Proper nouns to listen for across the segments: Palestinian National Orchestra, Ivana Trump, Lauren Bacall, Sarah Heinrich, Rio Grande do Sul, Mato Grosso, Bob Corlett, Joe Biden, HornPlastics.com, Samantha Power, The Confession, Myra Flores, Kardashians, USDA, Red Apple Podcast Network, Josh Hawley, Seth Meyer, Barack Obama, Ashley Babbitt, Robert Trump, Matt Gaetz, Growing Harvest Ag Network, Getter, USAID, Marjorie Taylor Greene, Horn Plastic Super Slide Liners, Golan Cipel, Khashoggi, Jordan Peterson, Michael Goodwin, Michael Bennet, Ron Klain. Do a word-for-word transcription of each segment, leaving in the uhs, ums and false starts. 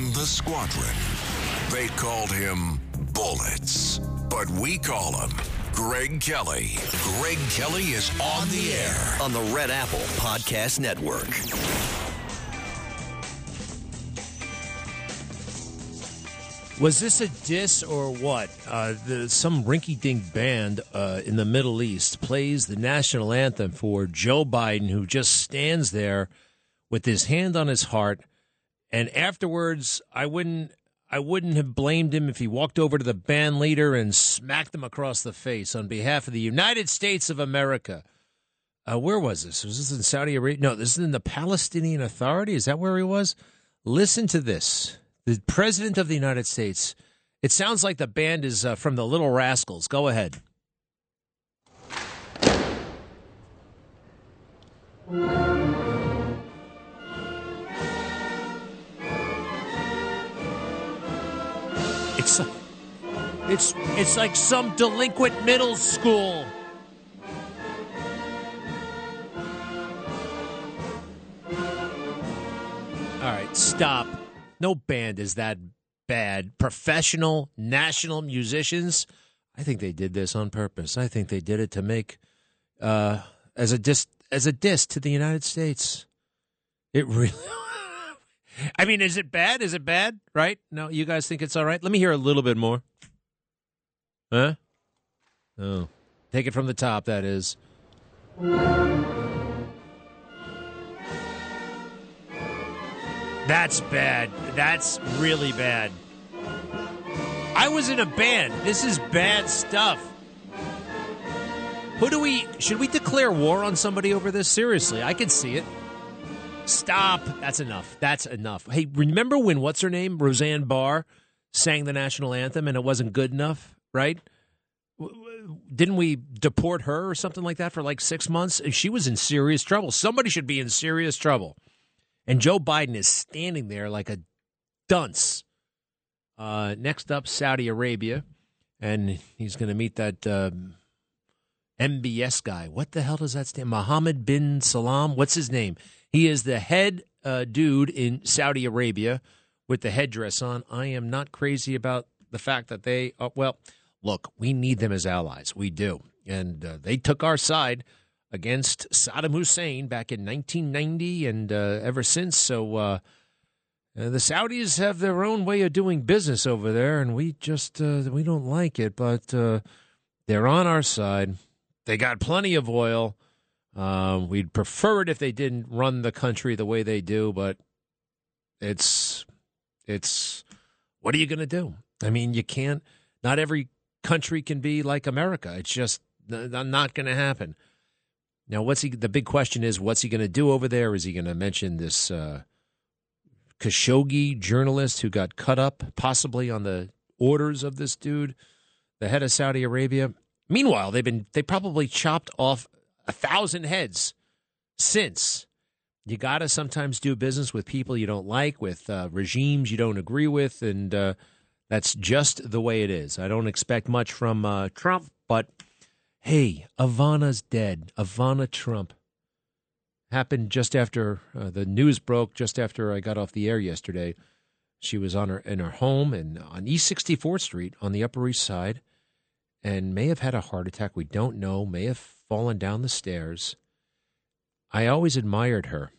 in the squadron. They called him Bullets, but we call him Greg Kelly. Greg Kelly is on the air on the Red Apple Podcast Network. Was this a diss or what? Uh, the, some rinky-dink band uh, in the Middle East plays the national anthem for Joe Biden, who just stands there with his hand on his heart. And afterwards, I wouldn't, I wouldn't have blamed him if he walked over to the band leader and smacked him across the face on behalf of the United States of America. Uh, where was this? Was this in Saudi Arabia? No, this is in the Palestinian Authority. Is that where he was? Listen to this. The President of the United States. It sounds like the band is uh, from the Little Rascals. Go ahead. It's it's it's like some delinquent middle school. All right, stop. No band is that bad. Professional, national musicians. I think they did this on purpose. I think they did it to make, uh, as a dis, as a diss to the United States. It really, I mean, is it bad? Is it bad? Right? No, you guys think it's all right? Let me hear a little bit more. Huh? Oh, take it from the top, that is. That's bad. That's really bad. I was in a band. This is bad stuff. Who do we... Should we declare war on somebody over this? Seriously, I can see it. Stop. That's enough. That's enough. Hey, remember when, what's her name, Roseanne Barr, sang the national anthem and it wasn't good enough, right? Didn't we deport her or something like that for like six months? She was in serious trouble. Somebody should be in serious trouble. And Joe Biden is standing there like a dunce. Uh, next up, Saudi Arabia. And he's going to meet that um, M B S guy. What the hell does that stand? Mohammed bin Salam? What's his name? He is the head uh, dude in Saudi Arabia with the headdress on. I am not crazy about the fact that they, uh, well, look, we need them as allies. We do. And uh, they took our side against Saddam Hussein back in nineteen ninety and uh, ever since. So uh, the Saudis have their own way of doing business over there, and we just uh, we don't like it, but uh, they're on our side. They got plenty of oil. Uh, we'd prefer it if they didn't run the country the way they do, but it's it's what are you going to do? I mean, you can't. Not every country can be like America. It's just not going to happen. Now, what's he? The big question is, what's he going to do over there? Is he going to mention this uh, Khashoggi journalist who got cut up, possibly on the orders of this dude, the head of Saudi Arabia? Meanwhile, they've been they probably chopped off a thousand heads since. You got to sometimes do business with people you don't like, with uh, regimes you don't agree with, and uh, that's just the way it is. I don't expect much from uh, Trump, but. Hey, Ivana's dead. Ivana Trump. Happened just after uh, the news broke, just after I got off the air yesterday. She was on her in her home and on East sixty-fourth Street on the Upper East Side and may have had a heart attack. We don't know. May have fallen down the stairs. I always admired her.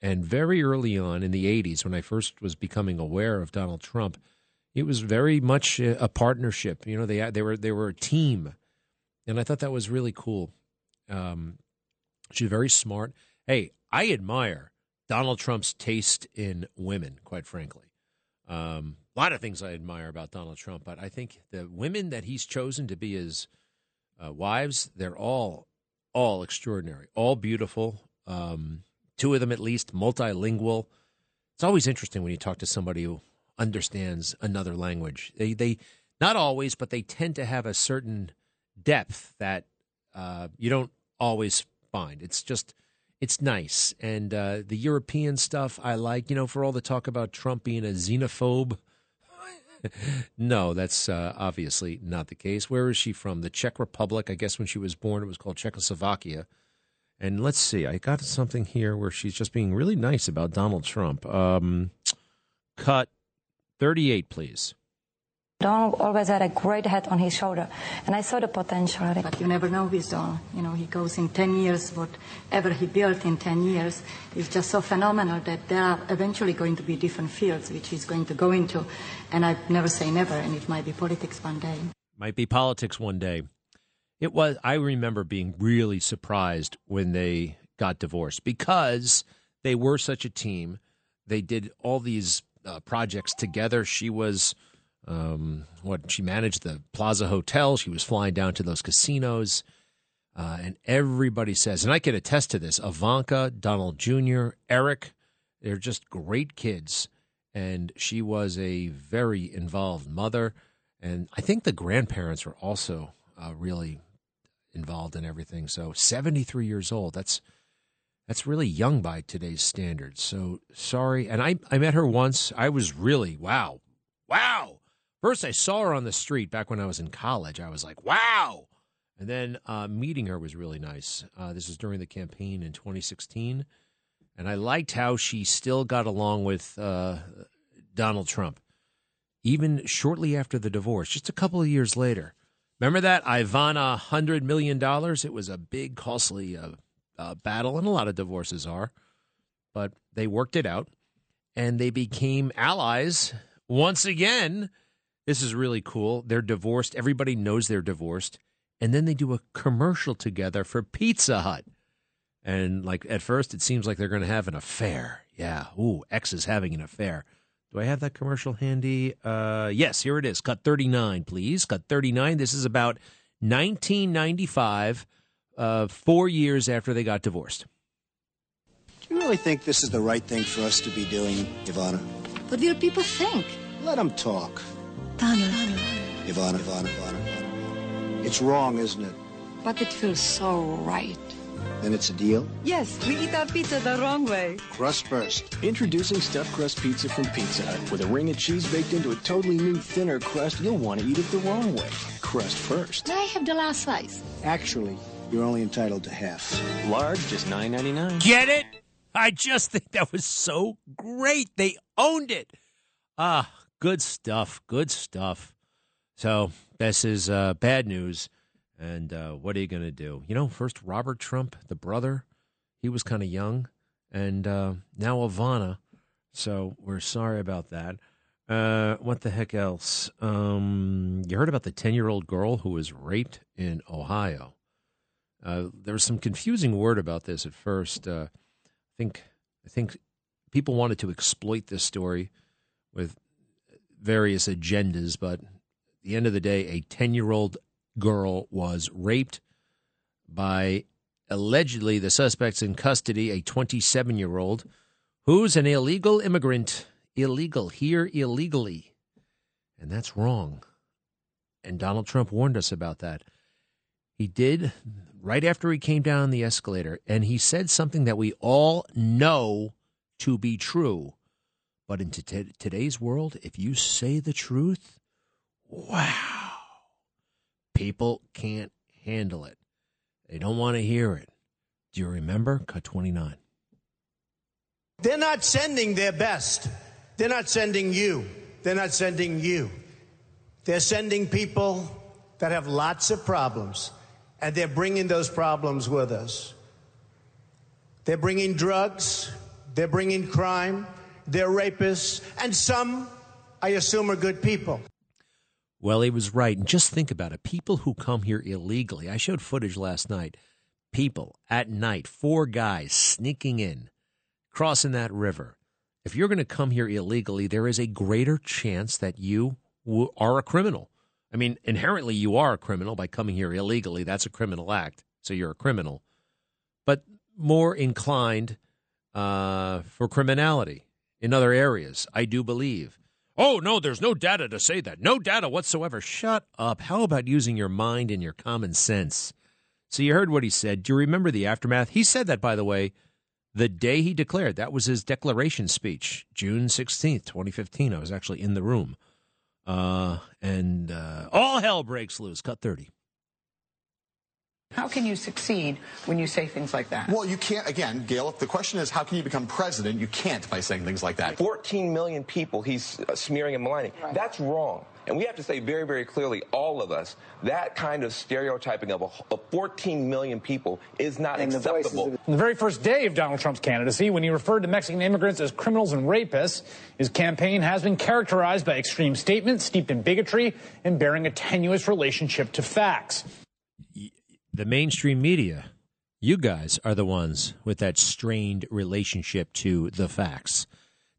And very early on in the eighties, when I first was becoming aware of Donald Trump, it was very much a, a partnership. You know, they they were they were a team. And I thought that was really cool. Um, she's very smart. Hey, I admire Donald Trump's taste in women, quite frankly. Um, a lot of things I admire about Donald Trump, but I think the women that he's chosen to be his uh, wives, they're all all extraordinary, all beautiful. Um, two of them at least, multilingual. It's always interesting when you talk to somebody who understands another language. They, they not always, but they tend to have a certain depth that uh, you don't always find. It's just, it's nice. And uh, the European stuff I like, you know, for all the talk about Trump being a xenophobe. No, that's uh, obviously not the case. Where is she from? The Czech Republic. I guess when she was born, it was called Czechoslovakia. And let's see, I got something here where she's just being really nice about Donald Trump. Um, cut. thirty-eight, please. Donald always had a great head on his shoulder, and I saw the potential. But you never know with Donald. You know, he goes in ten years, whatever he built in ten years is just so phenomenal that there are eventually going to be different fields which he's going to go into, and I never say never, and it might be politics one day. Might be politics one day. It was. I remember being really surprised when they got divorced because they were such a team. They did all these uh, projects together. She was... Um, what she managed the Plaza Hotel. She was flying down to those casinos. Uh, and everybody says, and I can attest to this, Ivanka, Donald Junior, Eric, they're just great kids. And she was a very involved mother. And I think the grandparents were also uh, really involved in everything. So seventy-three years old, that's that's really young by today's standards. So sorry. And I, I met her once. I was really, wow, wow. First, I saw her on the street back when I was in college. I was like, wow. And then uh, meeting her was really nice. Uh, this was during the campaign in twenty sixteen. And I liked how she still got along with uh, Donald Trump, even shortly after the divorce, just a couple of years later. Remember that Ivana one hundred million dollars? It was a big, costly uh, uh, battle, and a lot of divorces are. But they worked it out, and they became allies once again. This is really cool. They're divorced. Everybody knows they're divorced. And then they do a commercial together for Pizza Hut. And, like, at first it seems like they're going to have an affair. Yeah. Ooh, X is having an affair. Do I have that commercial handy? Uh, yes, here it is. Cut thirty-nine, please. Cut thirty-nine. This is about nineteen ninety-five, uh, four years after they got divorced. Do you really think this is the right thing for us to be doing, Ivana? What will people think? Let them talk. Donald. Donald. Ivana, Ivana, Ivana. It's wrong, isn't it? But it feels so right. Then it's a deal? Yes, we eat our pizza the wrong way. Crust first. Introducing stuffed crust pizza from Pizza Hut. With a ring of cheese baked into a totally new, thinner crust, you'll want to eat it the wrong way. Crust first. May I have the last slice? Actually, you're only entitled to half. Large, just nine ninety-nine. Get it? I just think that was so great. They owned it. Ah. Uh, Good stuff. Good stuff. So this is uh, bad news. And uh, what are you going to do? You know, first Robert Trump, the brother, he was kind of young. And uh, now Ivana. So we're sorry about that. Uh, what the heck else? Um, you heard about the ten-year-old girl who was raped in Ohio. Uh, there was some confusing word about this at first. Uh, I think I think people wanted to exploit this story with various agendas, but at the end of the day, a ten-year-old girl was raped by, allegedly, the suspects in custody, a twenty-seven-year-old who's an illegal immigrant, illegal, here illegally, and that's wrong, and Donald Trump warned us about that. He did, right after he came down the escalator, and he said something that we all know to be true. But in t- today's world, if you say the truth, wow, people can't handle it. They don't want to hear it. Do you remember? Cut twenty-nine. They're not sending their best. They're not sending you. They're not sending you. They're sending people that have lots of problems, and they're bringing those problems with us. They're bringing drugs. They're bringing crime. They're rapists, and some, I assume, are good people. Well, he was right. And just think about it. People who come here illegally. I showed footage last night. People at night, four guys sneaking in, crossing that river. If you're going to come here illegally, there is a greater chance that you are a criminal. I mean, inherently, you are a criminal by coming here illegally. That's a criminal act, so you're a criminal. But more inclined uh, for criminality in other areas, I do believe. Oh, no, there's no data to say that. No data whatsoever. Shut up. How about using your mind and your common sense? So you heard what he said. Do you remember the aftermath? He said that, by the way, the day he declared. That was his declaration speech, June sixteenth, twenty fifteen. I was actually in the room. Uh, and uh, all hell breaks loose. Cut thirty. How can you succeed when you say things like that? Well, you can't. Again, Gail, the question is, how can you become president? You can't by saying things like that. fourteen million people he's uh, smearing and maligning. Right. That's wrong. And we have to say very, very clearly, all of us, that kind of stereotyping of, a, of fourteen million people is not and acceptable. The, the very first day of Donald Trump's candidacy, when he referred to Mexican immigrants as criminals and rapists, his campaign has been characterized by extreme statements steeped in bigotry and bearing a tenuous relationship to facts. The mainstream media, you guys are the ones with that strained relationship to the facts.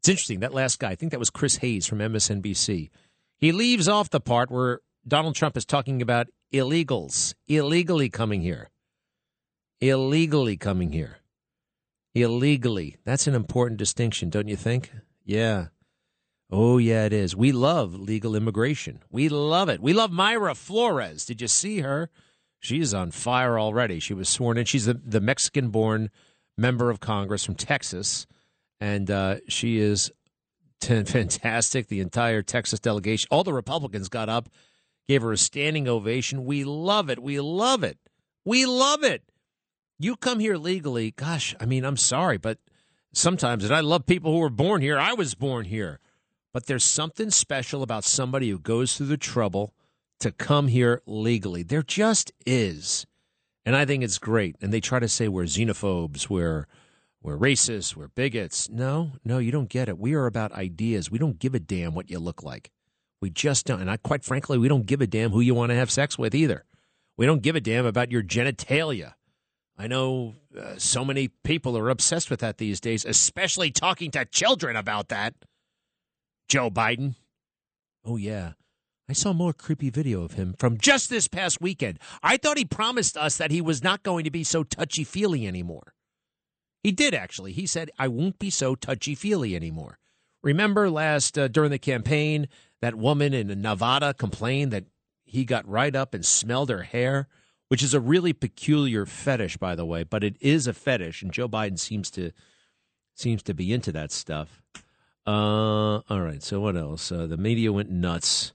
It's interesting. That last guy, I think that was Chris Hayes from M S N B C. He leaves off the part where Donald Trump is talking about illegals, illegally coming here, illegally coming here, illegally. That's an important distinction, don't you think? Yeah. Oh, yeah, it is. We love legal immigration. We love it. We love Myra Flores. Did you see her? She's on fire already. She was sworn in. She's the, the Mexican-born member of Congress from Texas, and uh, she is t- fantastic. The entire Texas delegation, all the Republicans got up, gave her a standing ovation. We love it. We love it. We love it. You come here legally. Gosh, I mean, I'm sorry, but sometimes, and I love people who were born here. I was born here. But there's something special about somebody who goes through the trouble to come here legally. There just is. And I think it's great. And they try to say we're xenophobes, we're, we're racists, we're bigots. No, no, you don't get it. We are about ideas. We don't give a damn what you look like. We just don't. And I, quite frankly, we don't give a damn who you want to have sex with either. We don't give a damn about your genitalia. I know uh, so many people are obsessed with that these days, especially talking to children about that. Joe Biden. Oh, yeah. I saw more creepy video of him from just this past weekend. I thought he promised us that he was not going to be so touchy-feely anymore. He did, actually. He said, I won't be so touchy-feely anymore. Remember last, uh, during the campaign, that woman in Nevada complained that he got right up and smelled her hair, which is a really peculiar fetish, by the way, but it is a fetish, and Joe Biden seems to seems to be into that stuff. Uh, all right, so what else? Uh, the media went nuts.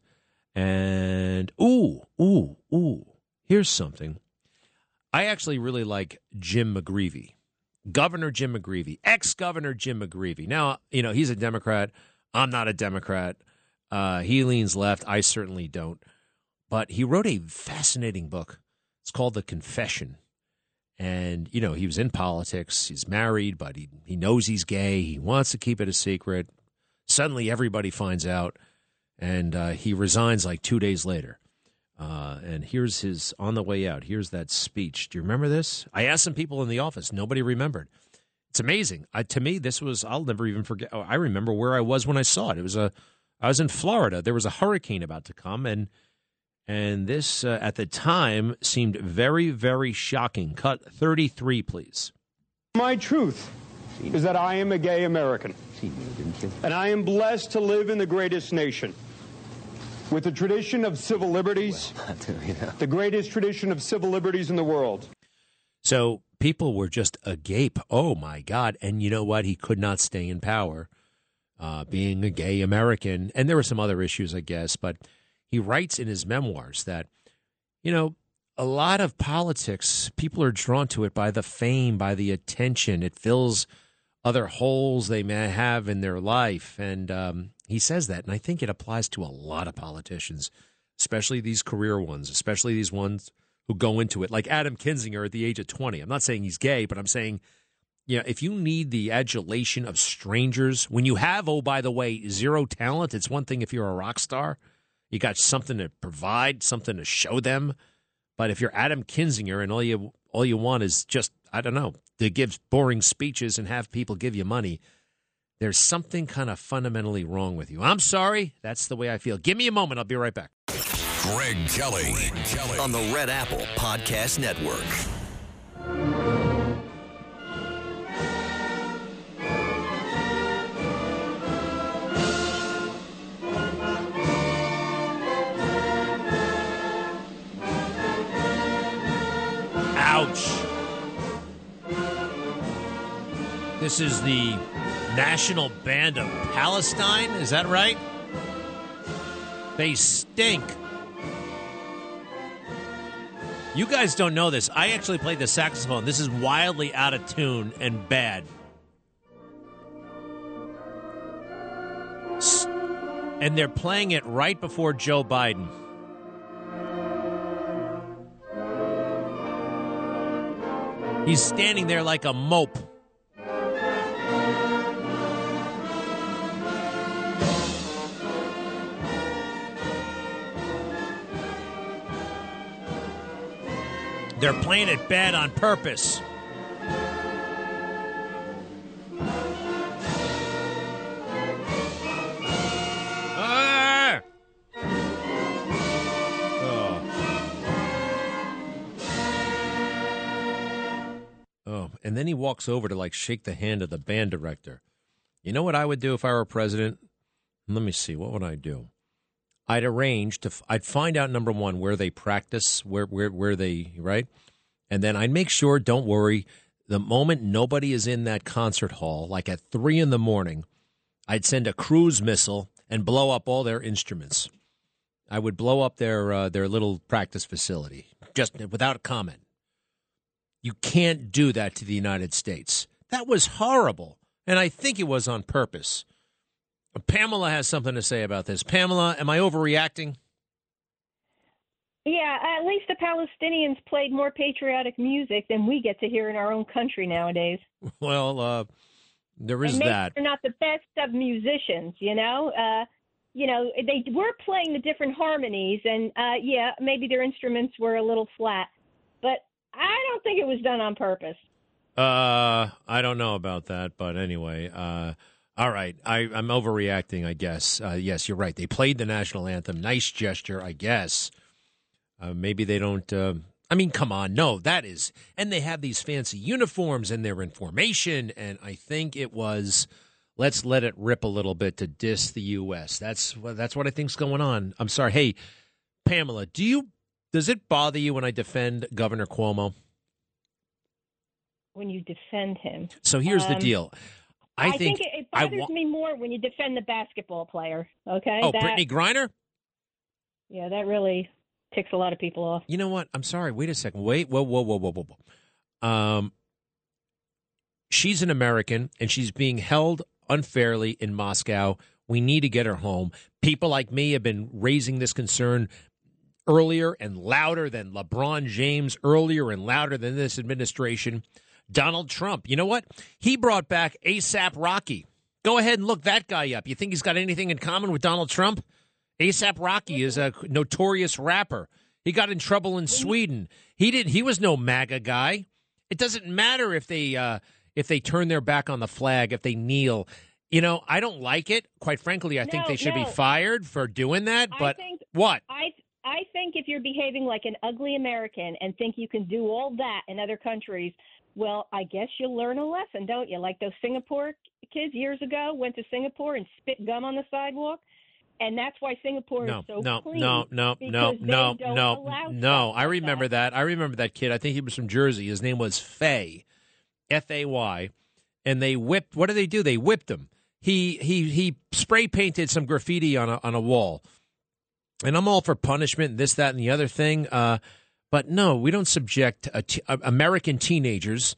And, ooh, ooh, ooh, here's something. I actually really like Jim McGreevey, Governor Jim McGreevey, ex-Governor Jim McGreevey. Now, you know, he's a Democrat. I'm not a Democrat. Uh, he leans left. I certainly don't. But he wrote a fascinating book. It's called The Confession. And, you know, he was in politics. He's married, but he, he knows he's gay. He wants to keep it a secret. Suddenly everybody finds out. And uh, he resigns like two days later. Uh, and here's his, on the way out, here's that speech. Do you remember this? I asked some people in the office. Nobody remembered. It's amazing. I, to me, this was, I'll never even forget. Oh, I remember where I was when I saw it. It was a, I was in Florida. There was a hurricane about to come. And and this, uh, at the time, seemed very, very shocking. Cut thirty-three, please. My truth is that I am a gay American. And I am blessed to live in the greatest nation with the tradition of civil liberties, well, you know. the greatest tradition of civil liberties in the world. So people were just agape. Oh, my God. And you know what? He could not stay in power uh, being a gay American. And there were some other issues, I guess. But he writes in his memoirs that, you know, a lot of politics, people are drawn to it by the fame, by the attention. It fills other holes they may have in their life. And um, he says that, and I think it applies to a lot of politicians, especially these career ones, especially these ones who go into it, like Adam Kinzinger at the age of twenty. I'm not saying he's gay, but I'm saying, you know, if you need the adulation of strangers, when you have, oh, by the way, zero talent, it's one thing if you're a rock star. You got something to provide, something to show them. But if you're Adam Kinzinger and all you all you want is just, I don't know, to give boring speeches and have people give you money, there's something kind of fundamentally wrong with you. I'm sorry. That's the way I feel. Give me a moment. I'll be right back. Greg Kelly, Greg Kelly. On the Red Apple Podcast Network. Ouch. This is the National Band of Palestine. Is that right? They stink. You guys don't know this. I actually played the saxophone. This is wildly out of tune and bad. And they're playing it right before Joe Biden. He's standing there like a mope. They're playing it bad on purpose. And then he walks over to, like, shake the hand of the band director. You know what I would do if I were president? Let me see. What would I do? I'd arrange to – I'd find out, number one, where they practice, where, where, where they – right? And then I'd make sure, don't worry, the moment nobody is in that concert hall, like at three in the morning, I'd send a cruise missile and blow up all their instruments. I would blow up their, uh, their little practice facility just without a comment. You can't do that to the United States. That was horrible, and I think it was on purpose. Pamela has something to say about this. Pamela, am I overreacting? Yeah, at least the Palestinians played more patriotic music than we get to hear in our own country nowadays. Well, uh, there is and that. They're not the best of musicians, you know? Uh, you know, they were playing the different harmonies, and, uh, yeah, maybe their instruments were a little flat, but I don't think it was done on purpose. Uh, I don't know about that, but anyway, uh, all right. I, I'm overreacting, I guess. Uh, yes, you're right. They played the national anthem. Nice gesture, I guess. Uh, maybe they don't. Uh, I mean, come on. No, that is. And they have these fancy uniforms and they're in formation. And I think it was, let's let it rip a little bit to diss the U S. That's, that's what I think's going on. I'm sorry. Hey, Pamela, do you Does it bother you when I defend Governor Cuomo? When you defend him. So here's um, the deal. I, I think, think it, it bothers I wa- me more when you defend the basketball player, okay? Oh, that, Brittney Griner? Yeah, that really ticks a lot of people off. You know what? I'm sorry. Wait a second. Wait. Whoa, whoa, whoa, whoa, whoa, whoa. Um, she's an American, and she's being held unfairly in Moscow. We need to get her home. People like me have been raising this concern earlier and louder than LeBron James, earlier and louder than this administration. Donald Trump, you know what? He brought back ASAP Rocky. Go ahead and look that guy up. You think he's got anything in common with Donald Trump? ASAP Rocky is a notorious rapper. He got in trouble in Sweden. He didn't. He was no MAGA guy. It doesn't matter if they uh, if they turn their back on the flag, if they kneel. You know, I don't like it. Quite frankly, I no, think they should no. be fired for doing that. But I think, what? I I think if you're behaving like an ugly American and think you can do all that in other countries, well, I guess you'll learn a lesson, don't you? Like those Singapore kids years ago went to Singapore and spit gum on the sidewalk. And that's why Singapore no, is so no, clean. No, no, no, no, no, no, no. I remember that. that. I remember that kid. I think he was from Jersey. His name was Fay, F A Y. And they whipped – what did they do? They whipped him. He he he spray painted some graffiti on a, on a wall. And I'm all for punishment, this, that, and the other thing. Uh, but no, we don't subject a t- American teenagers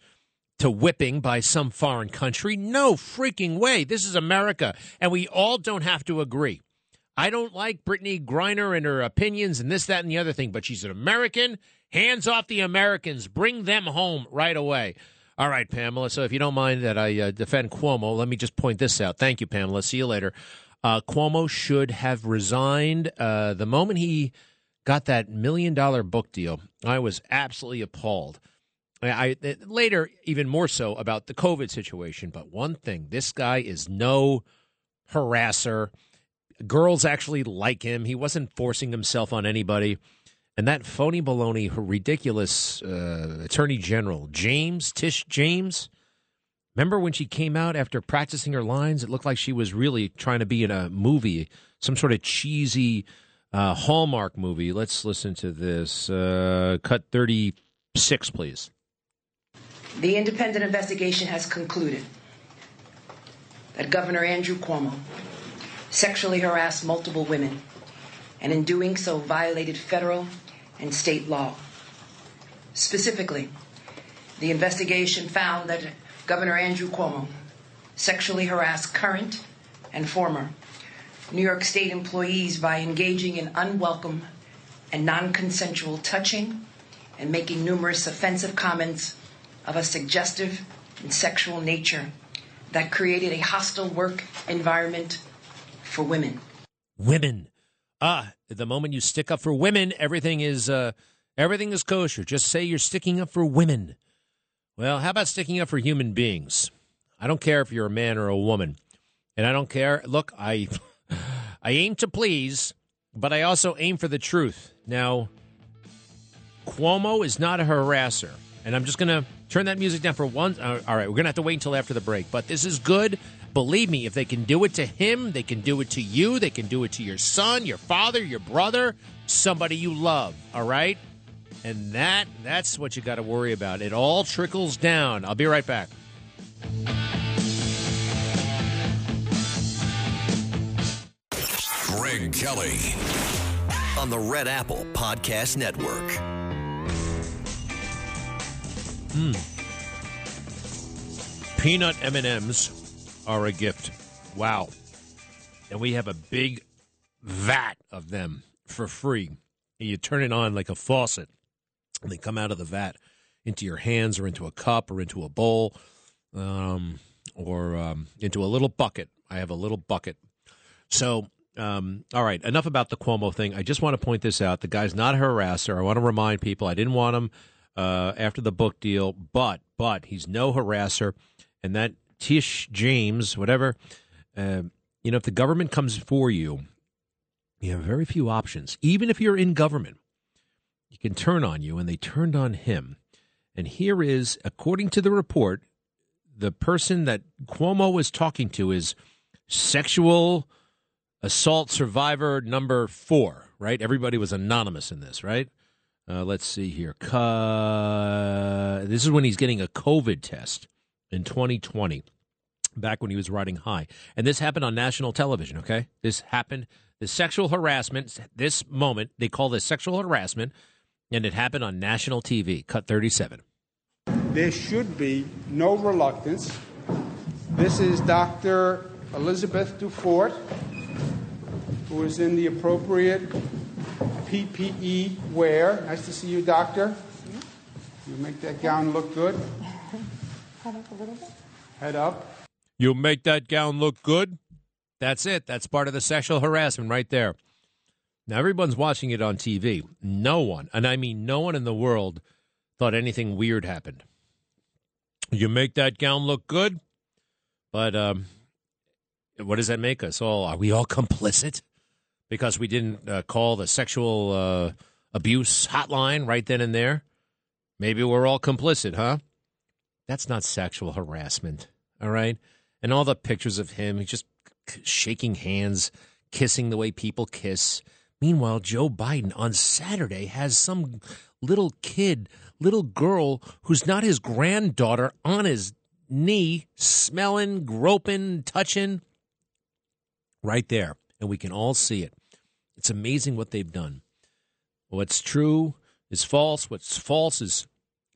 to whipping by some foreign country. No freaking way. This is America, and we all don't have to agree. I don't like Brittney Griner and her opinions and this, that, and the other thing, but she's an American. Hands off the Americans. Bring them home right away. All right, Pamela. So if you don't mind that I uh, defend Cuomo, let me just point this out. Thank you, Pamela. See you later. Uh, Cuomo should have resigned uh, the moment he got that million dollar book deal. I was absolutely appalled. I, I later, even more so, about the COVID situation. But one thing, this guy is no harasser. Girls actually like him. He wasn't forcing himself on anybody. And that phony baloney, ridiculous uh, Attorney General, James, Tish James, remember when she came out after practicing her lines? It looked like she was really trying to be in a movie, some sort of cheesy uh, Hallmark movie. Let's listen to this. Uh, cut thirty-six, please. The independent investigation has concluded that Governor Andrew Cuomo sexually harassed multiple women and in doing so violated federal and state law. Specifically, the investigation found that Governor Andrew Cuomo sexually harassed current and former New York State employees by engaging in unwelcome and non-consensual touching and making numerous offensive comments of a suggestive and sexual nature that created a hostile work environment for women. Women. Ah, the moment you stick up for women, everything is uh, everything is kosher. Just say you're sticking up for women. Well, how about sticking up for human beings? I don't care if you're a man or a woman. And I don't care. Look, I I aim to please, but I also aim for the truth. Now, Cuomo is not a harasser. And I'm just going to turn that music down for one. Uh, all right, we're going to have to wait until after the break. But this is good. Believe me, if they can do it to him, they can do it to you. They can do it to your son, your father, your brother, somebody you love. All right? And that that's what you got to worry about. It all trickles down. I'll be right back. Greg Kelly on the Red Apple Podcast Network. Mm. Peanut M and M's are a gift. Wow. And we have a big vat of them for free. And you turn it on like a faucet. And they come out of the vat into your hands or into a cup or into a bowl um, or um, into a little bucket. I have a little bucket. So, um, all right, enough about the Cuomo thing. I just want to point this out. The guy's not a harasser. I want to remind people I didn't want him uh, after the book deal, but but he's no harasser. And that Tish James, whatever, uh, you know, if the government comes for you, you have very few options, even if you're in government. He can turn on you, and they turned on him. And here is, according to the report, the person that Cuomo was talking to is sexual assault survivor number four, right? Everybody was anonymous in this, right? Uh, let's see here. Uh, this is when he's getting a COVID test in twenty twenty, back when he was riding high. And this happened on national television, okay? This happened. The sexual harassment, this moment, they call this sexual harassment. And it happened on national T V. Cut thirty-seven. There should be no reluctance. This is Doctor Elizabeth Dufort, who is in the appropriate P P E wear. Nice to see you, doctor. You make that gown look good. Head up a little bit. Head up. You make that gown look good. That's it. That's part of the sexual harassment right there. Now, everyone's watching it on T V. No one, and I mean no one in the world, thought anything weird happened. You make that gown look good, but um, what does that make us all? Are we all complicit because we didn't uh, call the sexual uh, abuse hotline right then and there? Maybe we're all complicit, huh? That's not sexual harassment, all right? And all the pictures of him, he's just shaking hands, kissing the way people kiss. Meanwhile, Joe Biden on Saturday has some little kid, little girl who's not his granddaughter on his knee, smelling, groping, touching. Right there. And we can all see it. It's amazing what they've done. What's true is false. What's false is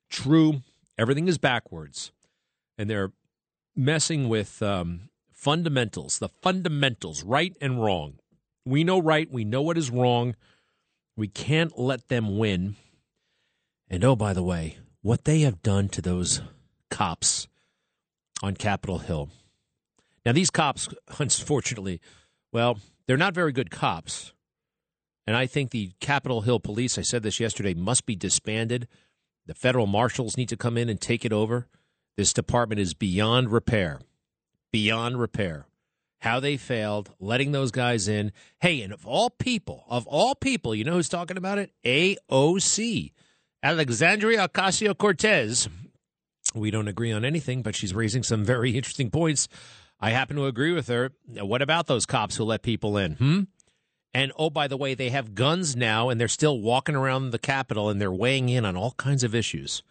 true. Everything is backwards. And they're messing with um, fundamentals, the fundamentals, right and wrong. We know right. We know what is wrong. We can't let them win. And, oh, by the way, what they have done to those cops on Capitol Hill. Now, these cops, unfortunately, well, they're not very good cops. And I think the Capitol Hill police, I said this yesterday, must be disbanded. The federal marshals need to come in and take it over. This department is beyond repair, beyond repair. How they failed, letting those guys in. Hey, and of all people, of all people, you know who's talking about it? A O C, Alexandria Ocasio-Cortez. We don't agree on anything, but she's raising some very interesting points. I happen to agree with her. What about those cops who let people in? Hmm? And, oh, by the way, they have guns now, and they're still walking around the Capitol, and they're weighing in on all kinds of issues.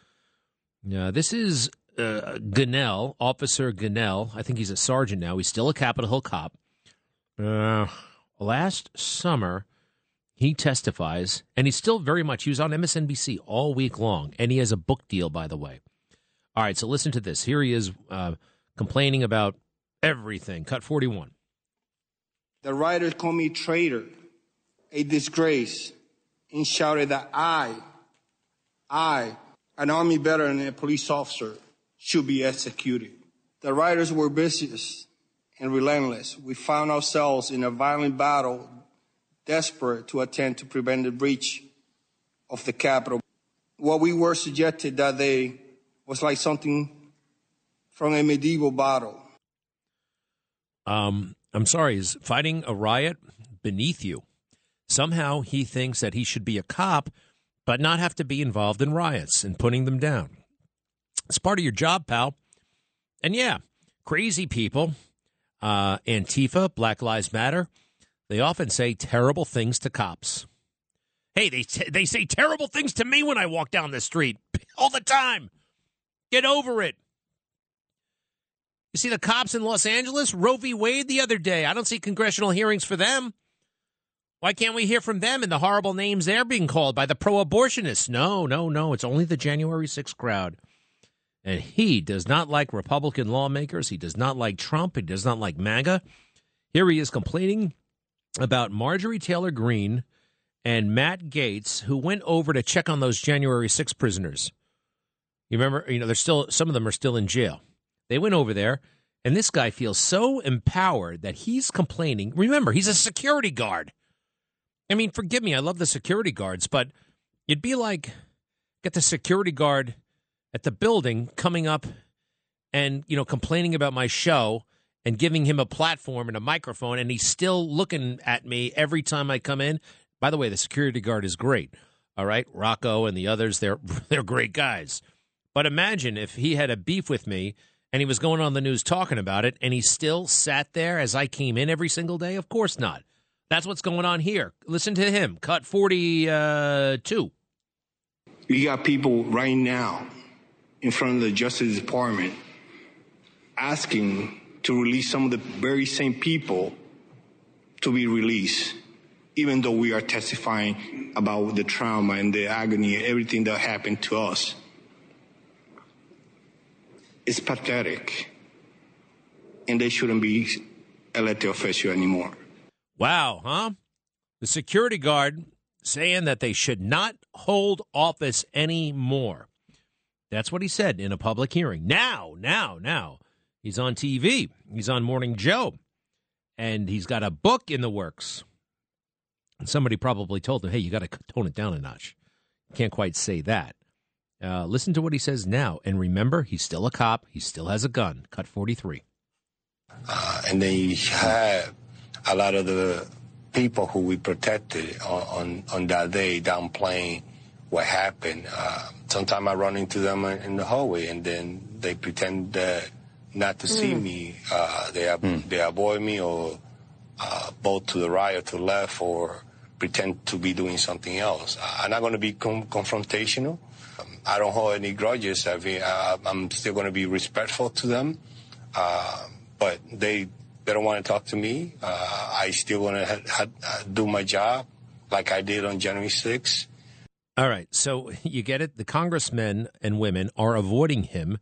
Now, this is... Uh, Gonell, Officer Gonell, I think he's a sergeant now. He's still a Capitol Hill cop. Uh, last summer, He testifies, and he's still very much, he was on M S N B C all week long, and he has a book deal, by the way. All right, so listen to this. Here he is uh, complaining about everything. Cut forty-one. The writers called me traitor, a disgrace, and shouted that I, I, an Army veteran and a police officer, should be executed. The writers were vicious and relentless. We found ourselves in a violent battle, desperate to attempt to prevent the breach of the Capitol. What we were suggested that day was like something from a medieval battle. Um, I'm sorry, is fighting a riot beneath you? Somehow he thinks that he should be a cop, but not have to be involved in riots and putting them down. It's part of your job, pal. And yeah, crazy people, uh, Antifa, Black Lives Matter, they often say terrible things to cops. Hey, they they say terrible things to me when I walk down the street all the time. Get over it. You see the cops in Los Angeles? Roe v. Wade the other day. I don't see congressional hearings for them. Why can't we hear from them and the horrible names they're being called by the pro-abortionists? No, no, no. It's only the January sixth crowd. And he does not like Republican lawmakers. He does not like Trump. He does not like MAGA. Here he is complaining about Marjorie Taylor Greene and Matt Gaetz, who went over to check on those January sixth prisoners. You remember, you know, they're still, some of them are still in jail. They went over there, and this guy feels so empowered that he's complaining. Remember, he's a security guard. I mean, forgive me, I love the security guards, but it'd be like, get the security guard at the building coming up and, you know, complaining about my show and giving him a platform and a microphone, and he's still looking at me every time I come in. By the way, the security guard is great, all right? Rocco and the others, they're they're great guys. But imagine if he had a beef with me and he was going on the news talking about it and he still sat there as I came in every single day? Of course not. That's what's going on here. Listen to him. Cut forty-two. You got people right now in front of the Justice Department asking to release some of the very same people to be released, even though we are testifying about the trauma and the agony and everything that happened to us. It's pathetic, and they shouldn't be elected official anymore. Wow, huh? The security guard saying that they should not hold office anymore. That's what he said in a public hearing. Now, now, now, he's on T V. He's on Morning Joe, and he's got a book in the works. And somebody probably told him, hey, you got to tone it down a notch. Can't quite say that. Uh, listen to what he says now. And remember, he's still a cop. He still has a gun. Cut forty-three. Uh, and then you had a lot of the people who we protected on, on, on that day downplaying what happened. Uh, Sometimes I run into them in the hallway, and then they pretend uh, not to mm. see me. Uh, they, ab- mm. they avoid me or uh, both to the right or to the left or pretend to be doing something else. I'm not going to be com- confrontational. I don't hold any grudges. I mean, I, I'm still going to be respectful to them, uh, but they they don't want to talk to me. Uh, I still want to ha- ha- do my job like I did on January sixth. All right, so you get it. The congressmen and women are avoiding him.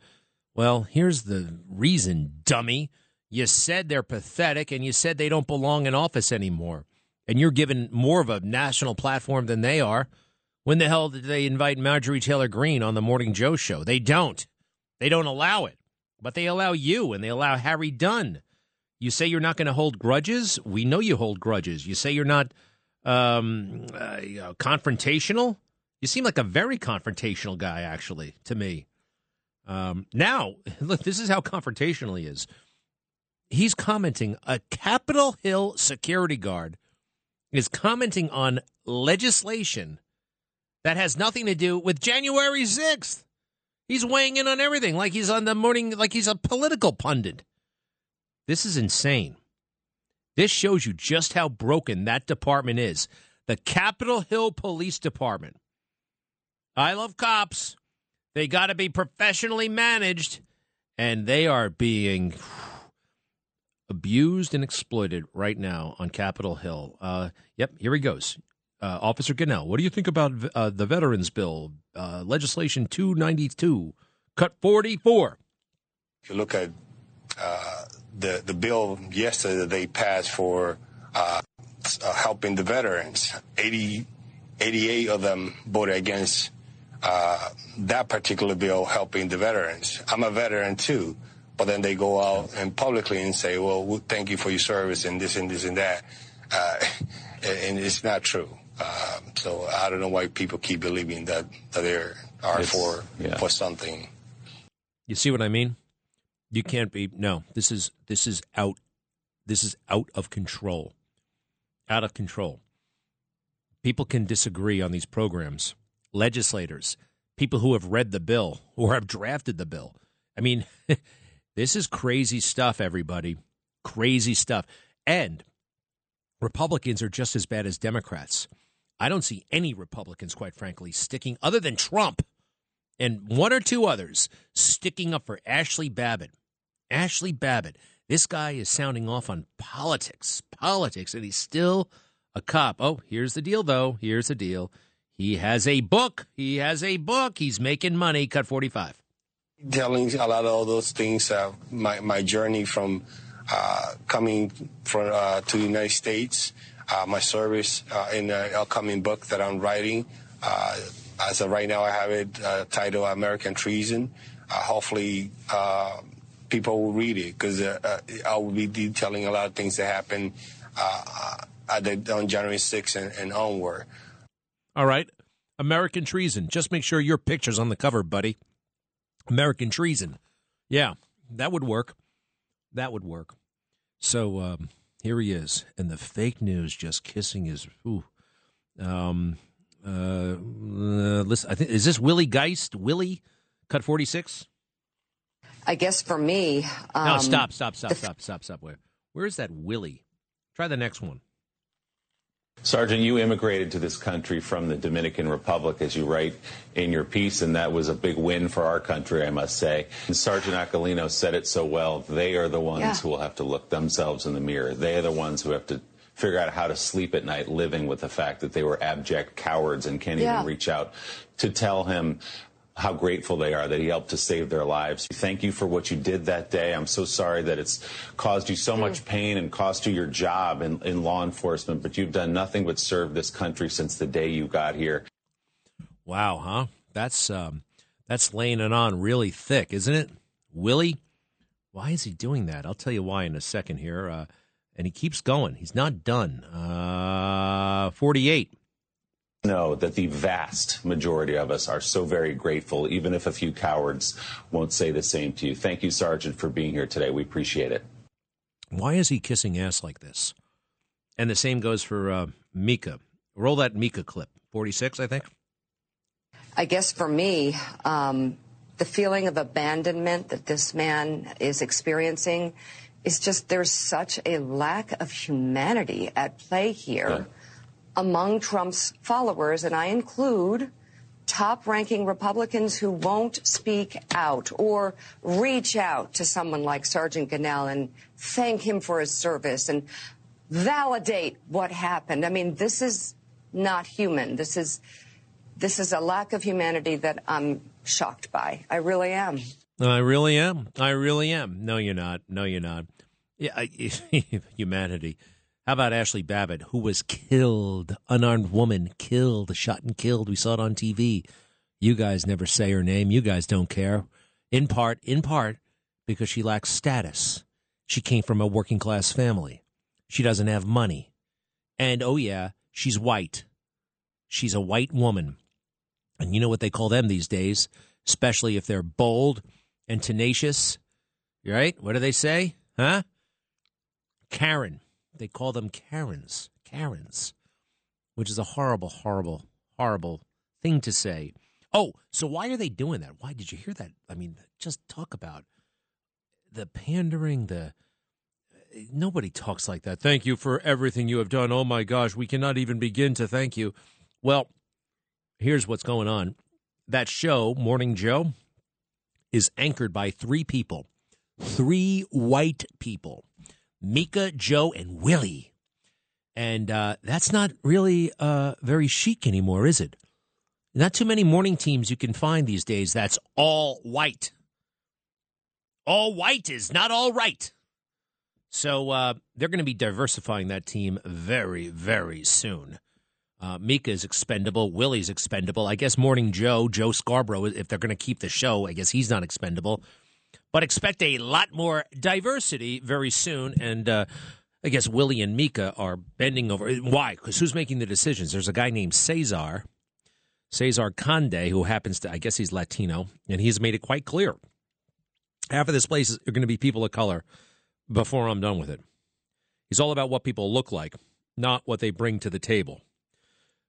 Well, here's the reason, dummy. You said they're pathetic, and you said they don't belong in office anymore, and you're given more of a national platform than they are. When the hell did they invite Marjorie Taylor Greene on the Morning Joe show? They don't. They don't allow it. But they allow you, and they allow Harry Dunn. You say you're not going to hold grudges? We know you hold grudges. You say you're not um, uh, you know, confrontational? You seem like a very confrontational guy, actually, to me. Um, now, look, this is how confrontational he is. He's commenting, a Capitol Hill security guard is commenting on legislation that has nothing to do with January sixth. He's weighing in on everything like he's on the morning, like he's a political pundit. This is insane. This shows you just how broken that department is. The Capitol Hill Police Department. I love cops. They got to be professionally managed, and they are being abused and exploited right now on Capitol Hill. Uh, yep, here he goes. Uh, Officer Gonell, what do you think about uh, the Veterans Bill, uh, legislation two ninety-two, cut forty-four? If you look at uh, the, the bill yesterday that they passed for uh, uh, helping the veterans, eighty, eighty-eight of them voted against uh, that particular bill helping the veterans. I'm a veteran, too. But then they go out and publicly and say, well, thank you for your service and this and this and that. Uh, and it's not true. Uh, so I don't know why people keep believing that, that they are it's, for yeah. for something. You see what I mean? You can't be. No, this is this is out. This is out of control. Out of control. People can disagree on these programs. Legislators, people who have read the bill or have drafted the bill. I mean, this is crazy stuff, everybody. Crazy stuff. And Republicans are just as bad as Democrats. I don't see any Republicans, quite frankly, sticking, other than Trump and one or two others, sticking up for Ashley Babbitt. Ashley Babbitt. This guy is sounding off on politics, politics, and he's still a cop. Oh, here's the deal, though. Here's the deal. He has a book. He has a book. He's making money. Cut forty-five. Telling a lot of all those things, uh, my, my journey from... Uh, coming from, uh, to the United States, uh, my service uh, in an upcoming book that I'm writing. Uh, as of right now, I have it uh, titled American Treason. Uh, hopefully, uh, people will read it because uh, uh, I will be detailing a lot of things that happened uh, on January sixth and, and onward. All right. American Treason. Just make sure your picture's on the cover, buddy. American Treason. Yeah, that would work. That would work. So um, here he is, and the fake news just kissing his. Ooh, um, uh, uh, listen. I think is this Willie Geist? Willie, cut forty-six. I guess for me. Um, no, stop, stop, stop, stop, stop, stop. Where, where is that Willie? Try the next one. Sergeant, you immigrated to this country from the Dominican Republic, as you write in your piece, and that was a big win for our country, I must say. And Sergeant Aquilino said it so well. They are the ones yeah. who will have to look themselves in the mirror. They are the ones who have to figure out how to sleep at night, living with the fact that they were abject cowards and can't yeah. even reach out to tell him how grateful they are that he helped to save their lives. Thank you for what you did that day. I'm so sorry that it's caused you so much pain and cost you your job in, in law enforcement, but you've done nothing but serve this country since the day you got here. Wow, huh? That's um, that's laying it on really thick, isn't it? Willie, why is he doing that? I'll tell you why in a second here. Uh, and he keeps going. He's not done. Uh, forty-eight. Know that the vast majority of us are so very grateful, even if a few cowards won't say the same to you. Thank you, Sergeant, for being here today. We appreciate it. Why is he kissing ass like this? And the same goes for uh, Mika. Roll that Mika clip. forty-six, I think. I guess for me, um, the feeling of abandonment that this man is experiencing is just there's such a lack of humanity at play here. Yeah. Among Trump's followers, and I include top-ranking Republicans who won't speak out or reach out to someone like Sergeant Gonell and thank him for his service and validate what happened. I mean, this is not human. This is this is a lack of humanity that I'm shocked by. I really am. I really am. I really am. No, you're not. No, you're not. Yeah, I, humanity. How about Ashley Babbitt, who was killed, unarmed woman, killed, shot and killed. We saw it on T V. You guys never say her name. You guys don't care. In part, in part, because she lacks status. She came from a working class family. She doesn't have money. And, oh, yeah, she's white. She's a white woman. And you know what they call them these days, especially if they're bold and tenacious. Right? What do they say? Huh? Karen. They call them Karens, Karens, which is a horrible, horrible, horrible thing to say. Oh, so why are they doing that? Why did you hear that? I mean, just talk about the pandering, the nobody talks like that. Thank you for everything you have done. Oh, my gosh, we cannot even begin to thank you. Well, here's what's going on. That show, Morning Joe, is anchored by three people, three white people. Mika, Joe, and Willie. And uh, that's not really uh, very chic anymore, is it? Not too many morning teams you can find these days that's all white. All white is not all right. So uh, they're going to be diversifying that team very, very soon. Uh, Mika's expendable. Willie's expendable. I guess Morning Joe, Joe Scarborough, if they're going to keep the show, I guess he's not expendable. But expect a lot more diversity very soon. And uh, I guess Willie and Mika are bending over. Why? Because who's making the decisions? There's a guy named Cesar, Cesar Conde, who happens to, I guess he's Latino, and he's made it quite clear. Half of this place are going to be people of color before I'm done with it. He's all about what people look like, not what they bring to the table.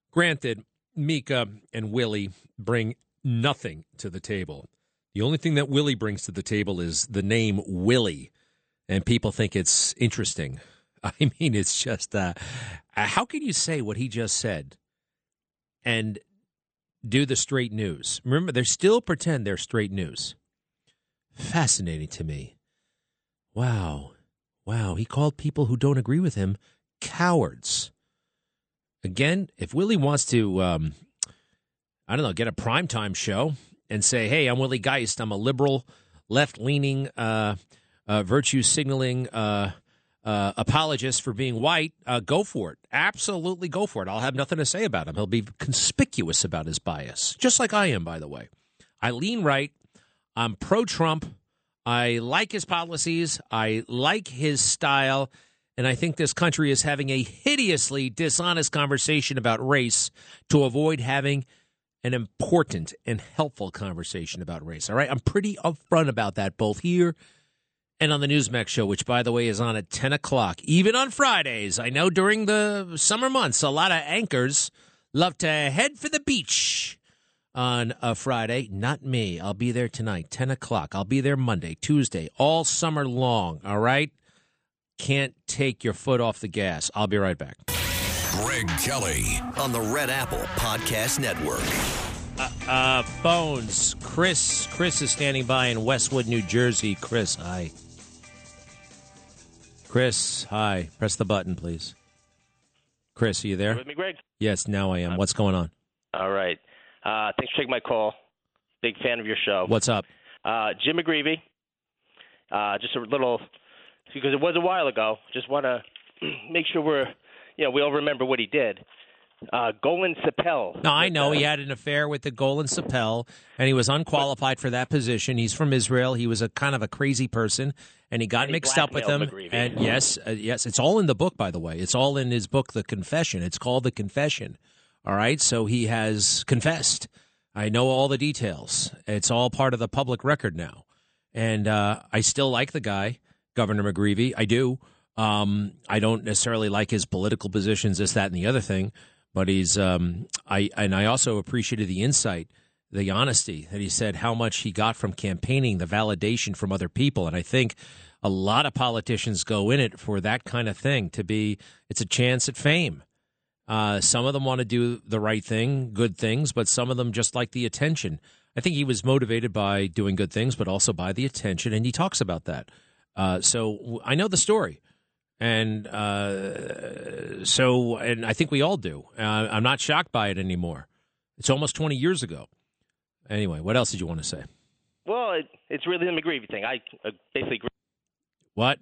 Granted, Mika and Willie bring nothing to the table. The only thing that Willie brings to the table is the name Willie, and people think it's interesting. I mean, it's just, uh, how can you say what he just said and do the straight news? Remember, they still pretend they're straight news. Fascinating to me. Wow. Wow. He called people who don't agree with him cowards. Again, if Willie wants to, um, I don't know, get a primetime show and say, hey, I'm Willie Geist. I'm a liberal, left-leaning, uh, uh, virtue-signaling uh, uh, apologist for being white, uh, go for it. Absolutely go for it. I'll have nothing to say about him. He'll be conspicuous about his bias, just like I am, by the way. I lean right. I'm pro-Trump. I like his policies. I like his style. And I think this country is having a hideously dishonest conversation about race to avoid having an important and helpful conversation about race. All right. I'm pretty upfront about that, both here and on the Newsmax show, which, by the way, is on at ten o'clock, even on Fridays. I know during the summer months, a lot of anchors love to head for the beach on a Friday. Not me. I'll be there tonight, ten o'clock. I'll be there Monday, Tuesday, all summer long, all right? Can't take your foot off the gas. I'll be right back. Greg Kelly on the Red Apple Podcast Network. Uh, uh, phones. Chris. Chris is standing by in Westwood, New Jersey. Chris, hi. Chris, hi. Press the button, please. Chris, are you there? You're with me, Greg? Yes, now I am. Um, What's going on? All right. Uh, thanks for taking my call. Big fan of your show. What's up? Uh, Jim McGreevey. Uh, just a little, because it was a while ago. Just want to make sure we're, you know, we all remember what he did. Uh, Golan Cipel. No, I know. Uh, he had an affair with the Golan Cipel, and he was unqualified for that position. He's from Israel. He was a kind of a crazy person, and he got and he mixed up with them. McGreevey. And yes, uh, yes, it's all in the book, by the way. It's all in his book, The Confession. It's called The Confession. All right, so he has confessed. I know all the details. It's all part of the public record now. And uh, I still like the guy, Governor McGreevey. I do. Um, I don't necessarily like his political positions, this, that, and the other thing. But he's um, – I and I also appreciated the insight, the honesty, that he said how much he got from campaigning, the validation from other people. And I think a lot of politicians go in it for that kind of thing, to be – it's a chance at fame. Uh, some of them want to do the right thing, good things, but some of them just like the attention. I think he was motivated by doing good things, but also by the attention, and he talks about that. Uh, so I know the story, and uh, so and I think we all do. Uh, I'm not shocked by it anymore. It's almost twenty years ago. Anyway, what else did you want to say? Well, it, it's really the McGreevey thing. I uh, basically agree. What?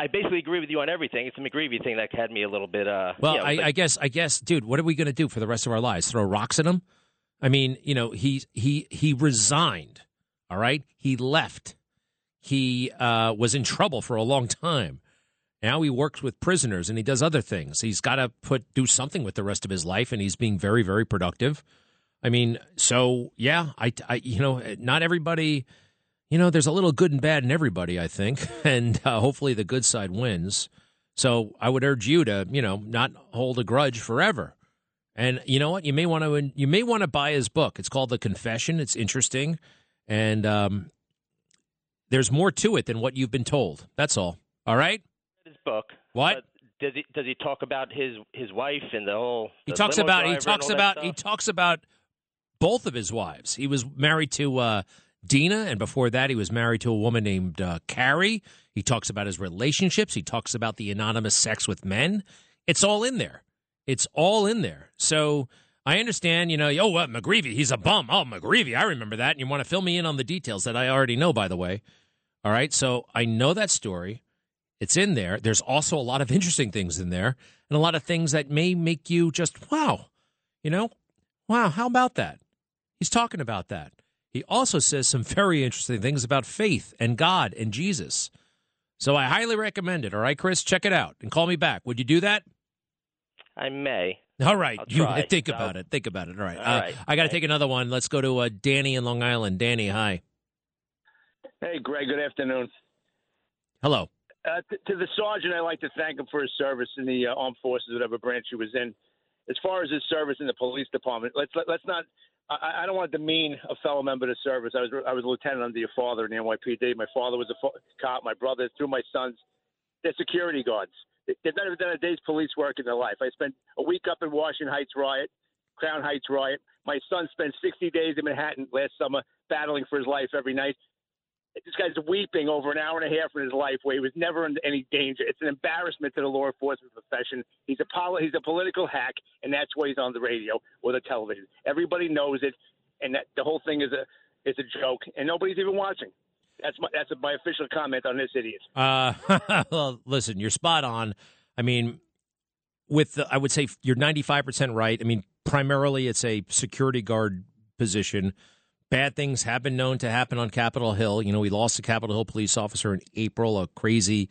I basically agree with you on everything. It's the McGreevey thing that had me a little bit. Uh, well, you know, I, like, I guess, I guess, dude, what are we going to do for the rest of our lives? Throw rocks at him? I mean, you know, he he he resigned. All right, he left. He uh, was in trouble for a long time. Now he works with prisoners and he does other things. He's got to put do something with the rest of his life, and he's being very, very productive. I mean, so yeah, I, I you know, not everybody. You know, there's a little good and bad in everybody, I think, and uh, hopefully the good side wins. So I would urge you to, you know, not hold a grudge forever. And you know what? You may want to you may want to buy his book. It's called The Confession. It's interesting, and um, there's more to it than what you've been told. That's all. All right? His book. What? Does he does he talk about his his wife and the whole? The he talks about he talks about he talks about both of his wives. He was married to Uh, Dina, and before that, he was married to a woman named uh, Carrie. He talks about his relationships. He talks about the anonymous sex with men. It's all in there. It's all in there. So I understand, you know, oh, well, McGreevey, he's a bum. Oh, McGreevey, I remember that. And you want to fill me in on the details that I already know, by the way. All right, so I know that story. It's in there. There's also a lot of interesting things in there and a lot of things that may make you just, wow, you know, wow, how about that? He's talking about that. He also says some very interesting things about faith and God and Jesus. So I highly recommend it. All right, Chris, check it out and call me back. Would you do that? I may. All right. You, think about I'll... it. Think about it. All right. All uh, right. I got to take another one. Let's go to uh, Danny in Long Island. Danny, hi. Hey, Greg. Good afternoon. Hello. Uh, t- to the sergeant, I'd like to thank him for his service in the uh, armed forces, whatever branch he was in. As far as his service in the police department, let's let, let's not. I, I don't want to demean a fellow member to service. I was I was a lieutenant under your father in the N Y P D. My father was a fo- cop. My brother, through my sons, they're security guards. They, they've never done a day's police work in their life. I spent a week up in Washington Heights riot, Crown Heights riot. My son spent sixty days in Manhattan last summer, battling for his life every night. This guy's weeping over an hour and a half of his life where he was never in any danger. It's an embarrassment to the law enforcement profession. He's a poli- he's a political hack, and that's why he's on the radio or the television. Everybody knows it, and that the whole thing is a is a joke, and nobody's even watching. That's my that's my official comment on this idiot. Uh, well, listen, you're spot on. I mean, with the, I would say you're ninety-five percent right. I mean, primarily it's a security guard position. Bad things have been known to happen on Capitol Hill. You know, we lost a Capitol Hill police officer in April. A crazy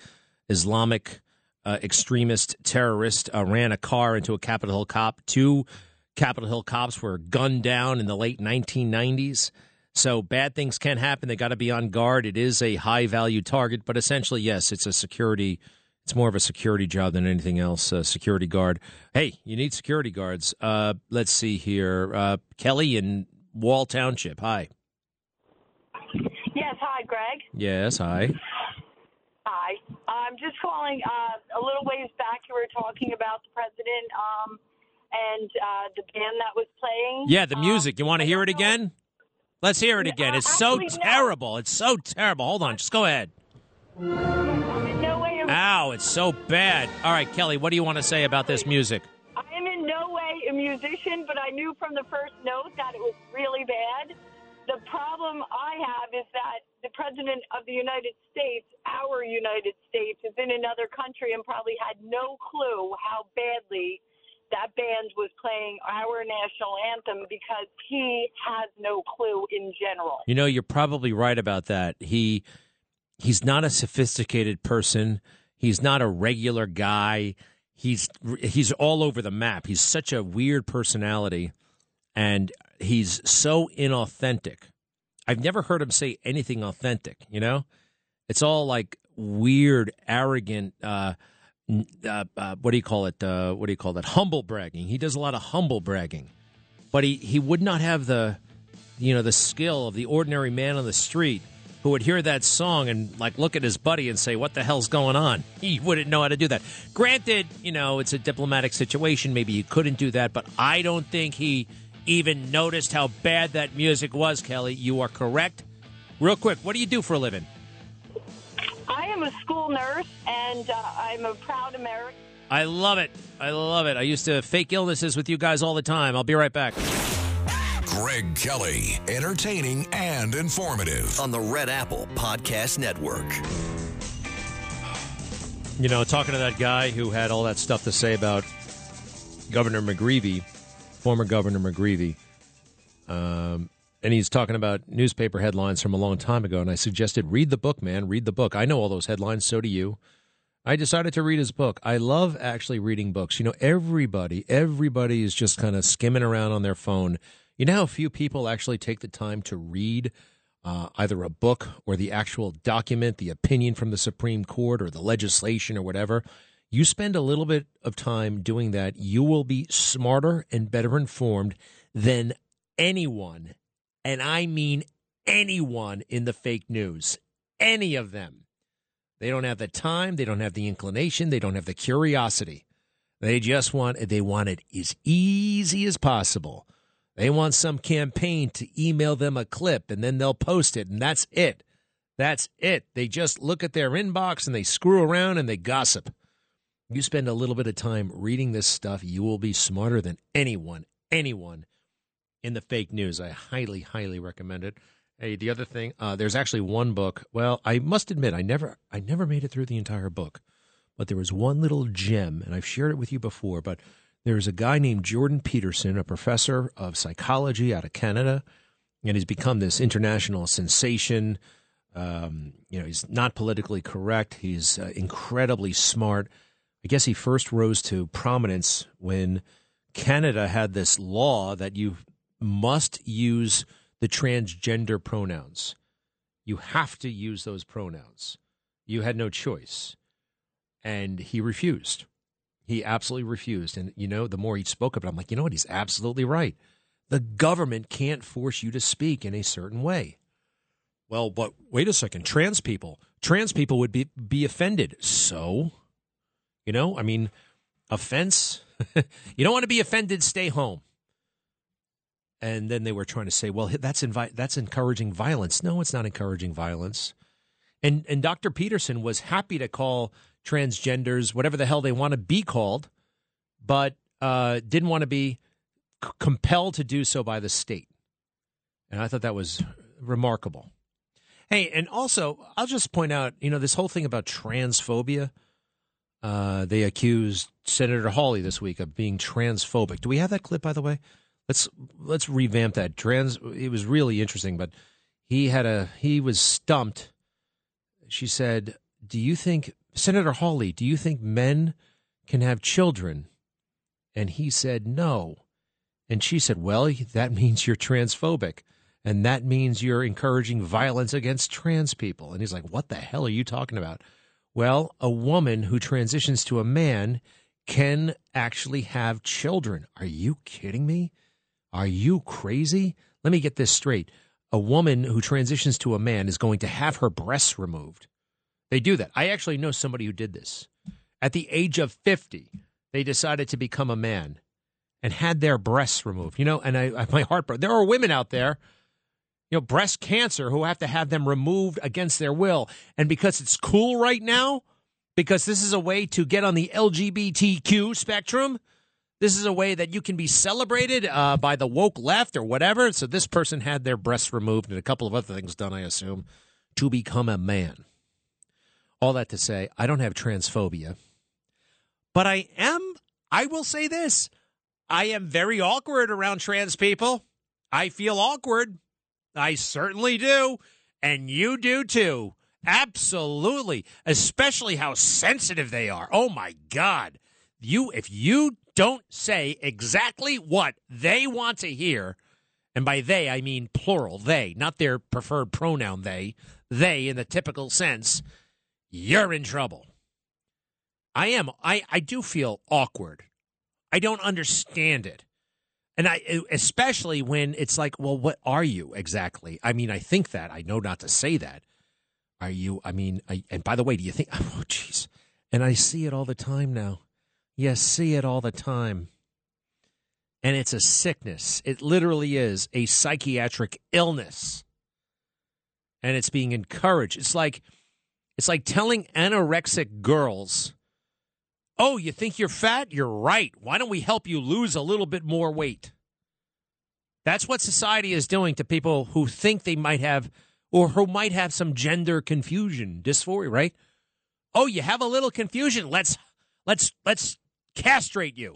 Islamic uh, extremist terrorist uh, ran a car into a Capitol Hill cop. Two Capitol Hill cops were gunned down in the late nineteen nineties. So bad things can happen. They got to be on guard. It is a high-value target. But essentially, yes, it's a security. It's more of a security job than anything else, a security guard. Hey, you need security guards. Uh, let's see here. Uh, Kelly and... Wall Township. Hi. Yes. Hi, Greg. Yes. Hi. Hi. I'm just calling uh, a little ways back. You were talking about the president um, and uh, the band that was playing. Yeah, the music. Um, you want to hear it again? Let's hear it again. It's so terrible. It's so terrible. Hold on. Just go ahead. Ow, it's so bad. All right, Kelly, what do you want to say about this music? Musician, but I knew from the first note that it was really bad. The problem I have is that the president of the United States, our United States, is in another country and probably had no clue how badly that band was playing our national anthem because he has no clue in general. You know, you're probably right about that. He he's not a sophisticated person. He's not a regular guy. He's he's all over the map. He's such a weird personality, and he's so inauthentic. I've never heard him say anything authentic, you know? It's all like weird, arrogant, uh, uh, uh, what do you call it? Uh, what do you call that? Humble bragging. He does a lot of humble bragging. But he, he would not have the, you know, the skill of the ordinary man on the street who would hear that song and, like, look at his buddy and say, what the hell's going on? He wouldn't know how to do that. Granted, you know, it's a diplomatic situation. Maybe he couldn't do that, but I don't think he even noticed how bad that music was, Kelly. You are correct. Real quick, what do you do for a living? I am a school nurse, and uh, I'm a proud American. I love it. I love it. I used to fake illnesses with you guys all the time. I'll be right back. Greg Kelly, entertaining and informative on the Red Apple Podcast Network. You know, talking to that guy who had all that stuff to say about Governor McGreevey, former Governor McGreevey, um, and he's talking about newspaper headlines from a long time ago, and I suggested read the book, man, read the book. I know all those headlines, so do you. I decided to read his book. I love actually reading books. You know, everybody, everybody is just kind of skimming around on their phone. You know how few people actually take the time to read uh, either a book or the actual document, the opinion from the Supreme Court or the legislation or whatever? You spend a little bit of time doing that, you will be smarter and better informed than anyone, and I mean anyone in the fake news, any of them. They don't have the time, they don't have the inclination, they don't have the curiosity. They just want, they want it as easy as possible. They want some campaign to email them a clip, and then they'll post it, and that's it. That's it. They just look at their inbox, and they screw around, and they gossip. You spend a little bit of time reading this stuff, you will be smarter than anyone, anyone in the fake news. I highly, highly recommend it. Hey, the other thing, uh, there's actually one book. Well, I must admit, I never, I never made it through the entire book, but there was one little gem, and I've shared it with you before, but there's a guy named Jordan Peterson, a professor of psychology out of Canada, and he's become this international sensation. Um, you know, he's not politically correct. He's uh, incredibly smart. I guess he first rose to prominence when Canada had this law that you must use the transgender pronouns. You have to use those pronouns. You had no choice. And he refused. He absolutely refused. And, you know, the more he spoke of it, I'm like, you know what? He's absolutely right. The government can't force you to speak in a certain way. Well, but wait a second. Trans people. Trans people would be, be offended. So, you know, I mean, offense. You don't want to be offended. Stay home. And then they were trying to say, well, that's invi- that's encouraging violence. No, it's not encouraging violence. And and Doctor Peterson was happy to call transgenders whatever the hell they want to be called, but uh, didn't want to be c- compelled to do so by the state. And I thought that was remarkable. Hey, and also, I'll just point out, you know, this whole thing about transphobia, uh, they accused Senator Hawley this week of being transphobic. Do we have that clip, by the way? Let's let's revamp that. Trans. It was really interesting, but he had a he was stumped. She said, "Do you think Senator Hawley? Do you think men can have children?" And he said, "No." And she said, "Well, that means you're transphobic, and that means you're encouraging violence against trans people." And he's like, "What the hell are you talking about?" Well, a woman who transitions to a man can actually have children. Are you kidding me? Are you crazy? Let me get this straight. A woman who transitions to a man is going to have her breasts removed. They do that. I actually know somebody who did this. At the age of fifty, they decided to become a man and had their breasts removed. You know, and I, I my heart broke. There are women out there, you know, breast cancer who have to have them removed against their will. And because it's cool right now, because this is a way to get on the L G B T Q spectrum, this is a way that you can be celebrated uh, by the woke left or whatever. So this person had their breasts removed and a couple of other things done, I assume, to become a man. All that to say, I don't have transphobia. But I am, I will say this, I am very awkward around trans people. I feel awkward. I certainly do. And you do too. Absolutely. Especially how sensitive they are. Oh, my God. You, if you... Don't say exactly what they want to hear, and by they I mean plural, they, not their preferred pronoun, they, they in the typical sense, you're in trouble. I am, I, I do feel awkward. I don't understand it. And I, especially when it's like, well, what are you exactly? I mean, I think that, I know not to say that. Are you, I mean, I, and by the way, do you think, oh, jeez, and I see it all the time now. You see it all the time. And it's a sickness. It literally is a psychiatric illness. And it's being encouraged. It's like it's like telling anorexic girls, oh, you think you're fat? You're right. Why don't we help you lose a little bit more weight? That's what society is doing to people who think they might have or who might have some gender confusion, dysphoria, right? Oh, you have a little confusion. Let's Let's let's castrate you.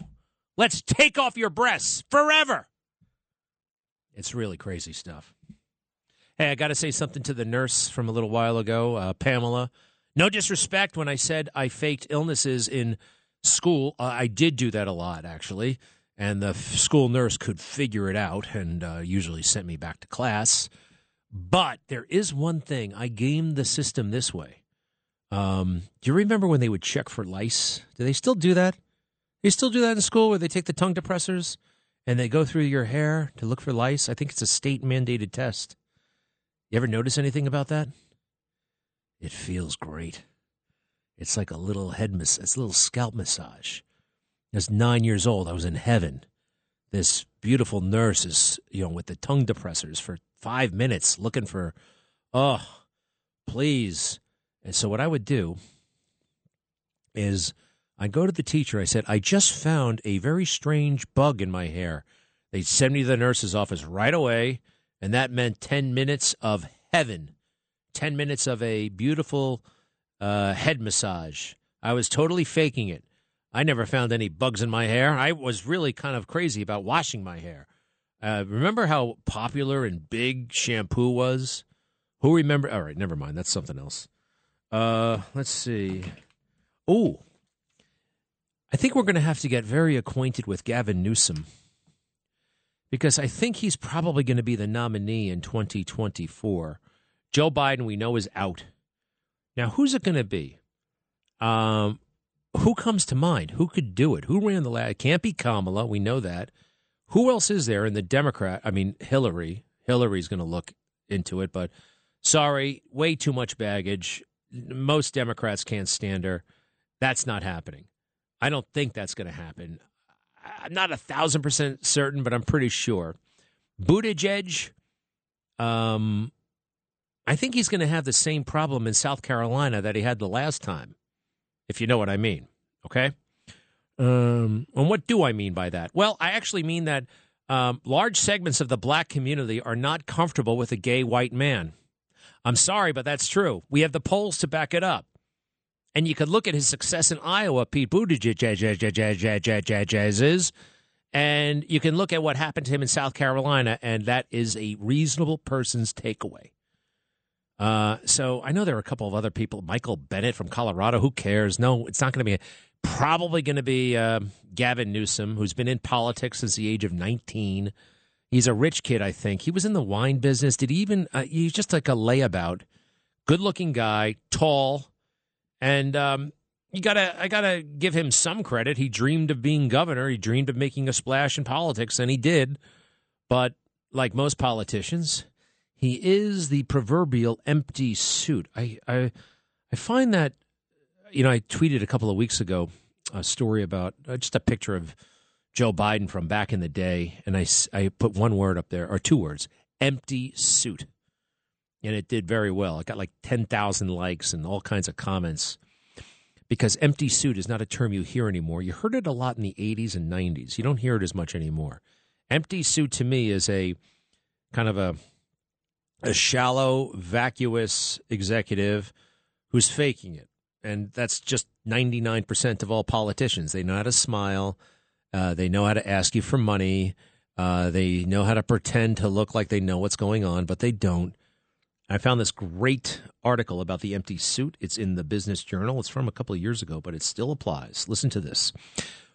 Let's take off your breasts forever. It's really crazy stuff. Hey, I got to say something to the nurse from a little while ago, uh, Pamela. No disrespect when I said I faked illnesses in school. Uh, I did do that a lot, actually. And the f- school nurse could figure it out and uh, usually sent me back to class. But there is one thing. I gamed the system this way. Um, do you remember when they would check for lice? Do they still do that? They still do that in school where they take the tongue depressors and they go through your hair to look for lice? I think it's a state-mandated test. You ever notice anything about that? It feels great. It's like a little head massage. It's a little scalp massage. I was nine years old. I was in heaven. This beautiful nurse is, you know, with the tongue depressors for five minutes looking for, oh, please. And so what I would do is I go to the teacher. I said, I just found a very strange bug in my hair. They sent me to the nurse's office right away, and that meant ten minutes of heaven, ten minutes of a beautiful uh, head massage. I was totally faking it. I never found any bugs in my hair. I was really kind of crazy about washing my hair. Uh, remember how popular and big shampoo was? Who remember? All right, never mind. That's something else. Uh, let's see. Ooh, I think we're going to have to get very acquainted with Gavin Newsom, because I think he's probably going to be the nominee in twenty twenty-four. Joe Biden, we know, is out. Now, who's it going to be? Um, who comes to mind? Who could do it? Who ran the last? It can't be Kamala. We know that. Who else is there in the Democrat? I mean, Hillary. Hillary's going to look into it, but sorry, way too much baggage. Most Democrats can't stand her. That's not happening. I don't think that's going to happen. I'm not a thousand percent certain, but I'm pretty sure. Buttigieg, um, I think he's going to have the same problem in South Carolina that he had the last time, if you know what I mean. Okay? Um, and what do I mean by that? Well, I actually mean that um, large segments of the black community are not comfortable with a gay white man. I'm sorry, but that's true. We have the polls to back it up. And you could look at his success in Iowa, Pete Buttigieg, and you can look at what happened to him in South Carolina, and that is a reasonable person's takeaway. Uh, so I know there are a couple of other people. Michael Bennett from Colorado, who cares? No, it's not going to be a, probably going to be uh, Gavin Newsom, who's been in politics since the age of nineteen. He's a rich kid, I think. He was in the wine business. Did he even uh, – he's just like a layabout, good-looking guy, tall. And um, you gotta, I got to give him some credit. He dreamed of being governor. He dreamed of making a splash in politics, and he did. But like most politicians, he is the proverbial empty suit. I I, I find that – you know, I tweeted a couple of weeks ago a story about uh, – just a picture of Joe Biden from back in the day, and I, I put one word up there, or two words, empty suit. And it did very well. It got like ten thousand likes and all kinds of comments, because empty suit is not a term you hear anymore. You heard it a lot in the eighties and nineties. You don't hear it as much anymore. Empty suit to me is a kind of a, a shallow, vacuous executive who's faking it. And that's just ninety-nine percent of all politicians. They know how to smile. Uh, they know how to ask you for money. Uh, they know how to pretend to look like they know what's going on, but they don't. I found this great article about the empty suit. It's in the Business Journal. It's from a couple of years ago, but it still applies. Listen to this.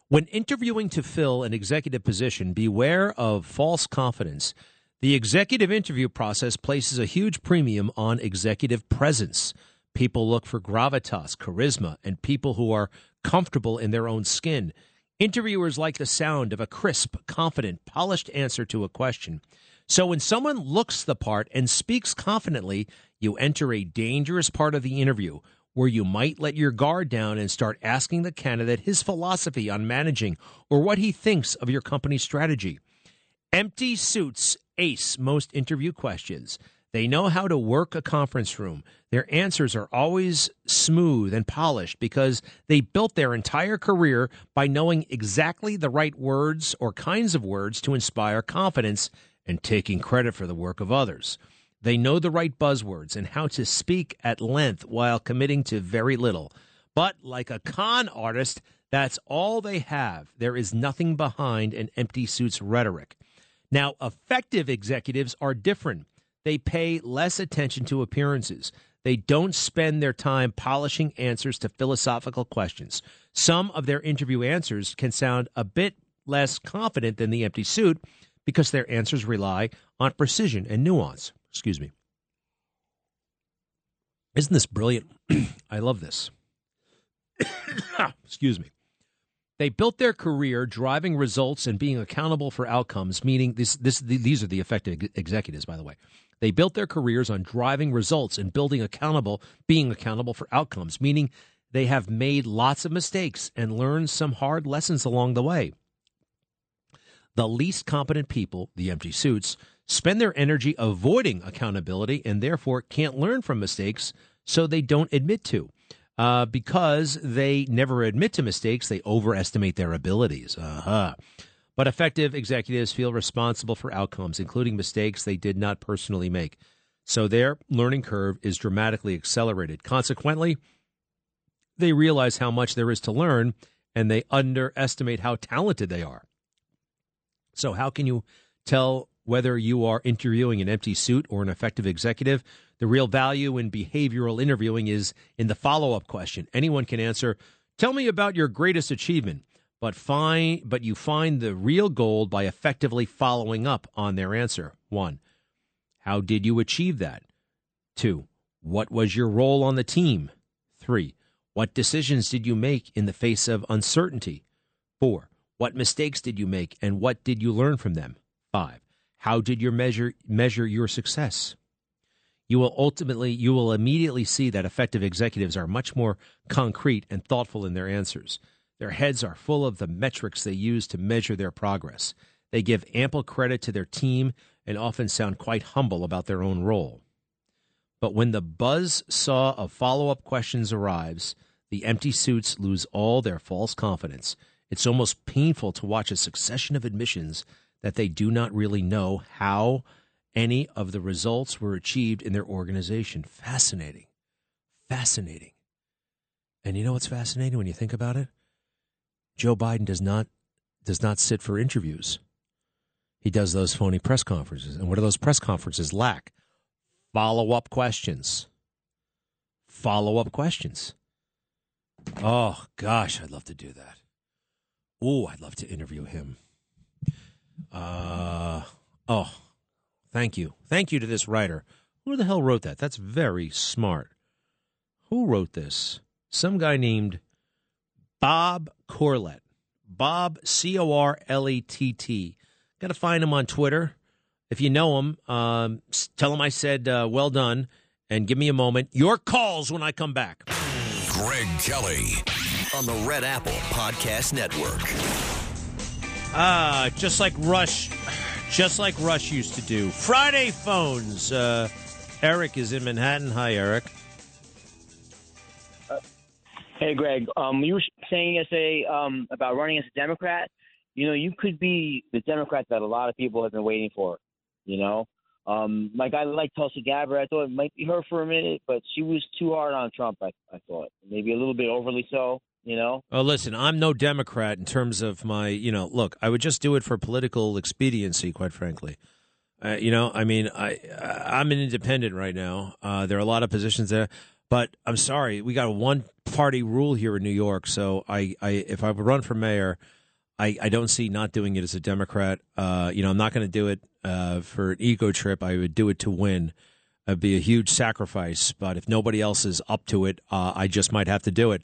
When interviewing to fill an executive position, beware of false confidence. The executive interview process places a huge premium on executive presence. People look for gravitas, charisma, and people who are comfortable in their own skin. Interviewers like the sound of a crisp, confident, polished answer to a question. So when someone looks the part and speaks confidently, you enter a dangerous part of the interview where you might let your guard down and start asking the candidate his philosophy on managing or what he thinks of your company's strategy. Empty suits ace most interview questions. They know how to work a conference room. Their answers are always smooth and polished because they built their entire career by knowing exactly the right words or kinds of words to inspire confidence and taking credit for the work of others. They know the right buzzwords and how to speak at length while committing to very little. But like a con artist, that's all they have. There is nothing behind an empty suit's rhetoric. Now, effective executives are different. They pay less attention to appearances. They don't spend their time polishing answers to philosophical questions. Some of their interview answers can sound a bit less confident than the empty suit because their answers rely on precision and nuance. Excuse me. Isn't this brilliant? I love this. Excuse me. They built their career driving results and being accountable for outcomes, meaning this, this, these are the effective executives, by the way. They built their careers on driving results and building accountable, being accountable for outcomes, meaning they have made lots of mistakes and learned some hard lessons along the way. The least competent people, the empty suits, spend their energy avoiding accountability and therefore can't learn from mistakes, so they don't admit to. uh, because they never admit to mistakes. They overestimate their abilities. Uh-huh. But effective executives feel responsible for outcomes, including mistakes they did not personally make. So their learning curve is dramatically accelerated. Consequently, they realize how much there is to learn, and they underestimate how talented they are. So how can you tell whether you are interviewing an empty suit or an effective executive? The real value in behavioral interviewing is in the follow-up question. Anyone can answer, tell me about your greatest achievement, but find, but you find the real gold by effectively following up on their answer. One, how did you achieve that? Two, what was your role on the team? Three, what decisions did you make in the face of uncertainty? Four, what mistakes did you make and what did you learn from them? Five, how did you measure measure your success? You will ultimately, you will immediately see that effective executives are much more concrete and thoughtful in their answers. Their heads are full of the metrics they use to measure their progress. They give ample credit to their team and often sound quite humble about their own role. But when the buzzsaw of follow-up questions arrives, the empty suits lose all their false confidence. It's almost painful to watch a succession of admissions that they do not really know how any of the results were achieved in their organization. Fascinating. Fascinating. And you know what's fascinating when you think about it? Joe Biden does not does not sit for interviews. He does those phony press conferences. And what do those press conferences lack? Follow-up questions. Follow-up questions. Oh, gosh, I'd love to do that. Oh, I'd love to interview him. Uh, oh, thank you. Thank you to this writer. Who the hell wrote that? That's very smart. Who wrote this? Some guy named Bob Corlett. Bob, C O R L E T T. Got to find him on Twitter. If you know him, um, tell him I said uh, well done, and give me a moment. Your calls when I come back. Greg Kelly on the Red Apple Podcast Network. Ah, just like Rush, just like Rush used to do. Friday phones. Uh, Eric is in Manhattan. Hi, Eric. Uh, hey, Greg. Um, you were saying yesterday um, about running as a Democrat. You know, you could be the Democrat that a lot of people have been waiting for. You know, um, like I like Tulsi Gabbard. I thought it might be her for a minute, but she was too hard on Trump. I, I thought maybe a little bit overly so. You know. Oh, listen, I'm no Democrat in terms of my. You know, look, I would just do it for political expediency, quite frankly. Uh, you know, I mean, I I'm an independent right now. Uh, there are a lot of positions there, but I'm sorry, we got a one party rule here in New York. So I, I if I would run for mayor. I, I don't see not doing it as a Democrat. Uh, you know, I'm not going to do it uh, for an ego trip. I would do it to win. It'd be a huge sacrifice. But if nobody else is up to it, uh, I just might have to do it.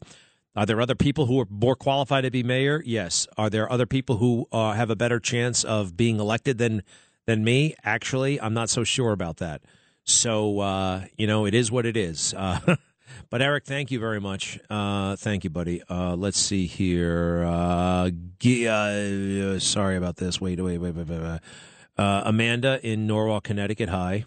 Are there other people who are more qualified to be mayor? Yes. Are there other people who uh, have a better chance of being elected than than me? Actually, I'm not so sure about that. So, uh, you know, it is what it is. Uh, But, Eric, thank you very much. Uh, thank you, buddy. Uh, let's see here. Uh, g- uh, sorry about this. Wait, wait, wait, wait, wait. Uh, Amanda in Norwalk, Connecticut. Hi.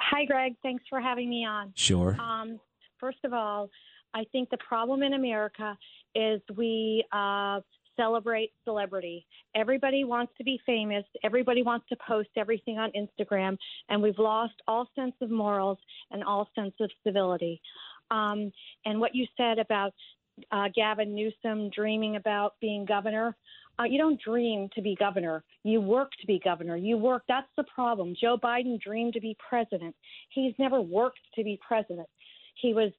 Hi, Greg. Thanks for having me on. Sure. Um, first of all, I think the problem in America is we uh, celebrate celebrity. Everybody wants to be famous. Everybody wants to post everything on Instagram, and we've lost all sense of morals and all sense of civility. Um, and what you said about uh, Gavin Newsom dreaming about being governor, uh, you don't dream to be governor. You work to be governor. You work. That's the problem. Joe Biden dreamed to be president. He's never worked to be president. He was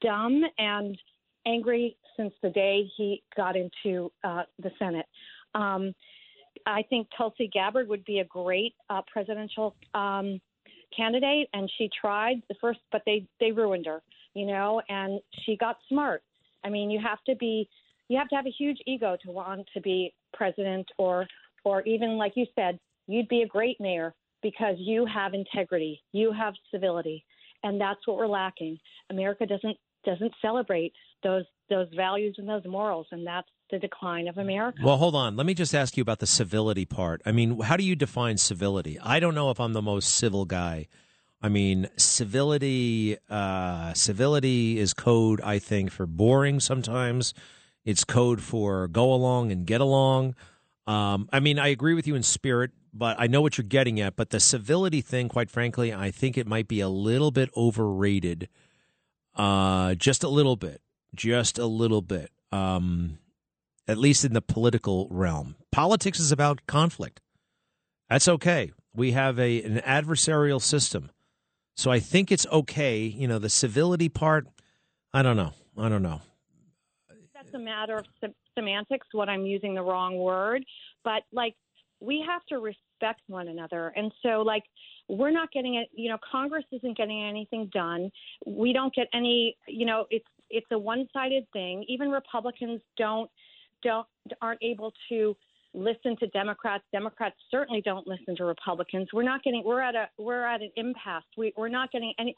dumb and angry since the day he got into uh, the Senate. Um, I think Tulsi Gabbard would be a great uh, presidential um, candidate, and she tried the first, but they, they ruined her, you know, and she got smart. I mean, you have to be, you have to have a huge ego to want to be president, or, or even like you said, you'd be a great mayor because you have integrity, you have civility, and that's what we're lacking. America doesn't doesn't celebrate those those values and those morals, and that's the decline of America. Well, hold on. Let me just ask you about the civility part. I mean, how do you define civility? I don't know if I'm the most civil guy I mean, civility, uh, civility is code, I think, for boring sometimes. It's code for go along and get along. Um, I mean, I agree with you in spirit, but I know what you're getting at. But the civility thing, quite frankly, I think it might be a little bit overrated. Uh, just a little bit. Just a little bit. Um, at least in the political realm. Politics is about conflict. That's okay. We have a an adversarial system. So I think it's okay. You know, the civility part, I don't know. I don't know. That's a matter of sem- semantics, what I'm using the wrong word. But, like, we have to respect one another. And so, like, we're not getting it. You know, Congress isn't getting anything done. We don't get any, you know, it's it's a one-sided thing. Even Republicans don't don't aren't able to listen to Democrats. Democrats certainly don't listen to Republicans. We're not getting, we're at a, we're at an impasse. We, we're not getting any,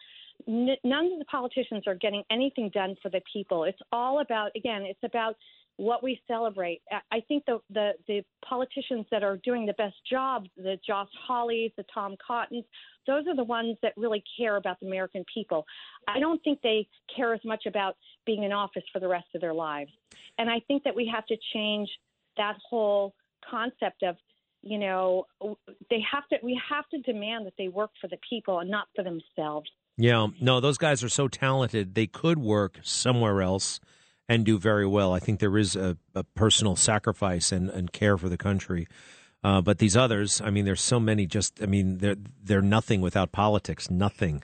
n- none of the politicians are getting anything done for the people. It's all about, again, it's about what we celebrate. I think the, the, the politicians that are doing the best job, the Josh Hawleys, the Tom Cottons, those are the ones that really care about the American people. I don't think they care as much about being in office for the rest of their lives. And I think that we have to change that whole concept of, you know, they have to, we have to demand that they work for the people and not for themselves. Yeah, no, those guys are so talented. They could work somewhere else and do very well. I think there is a, a personal sacrifice and, and care for the country. Uh, but these others, I mean, there's so many just, I mean, they're, they're nothing without politics, nothing.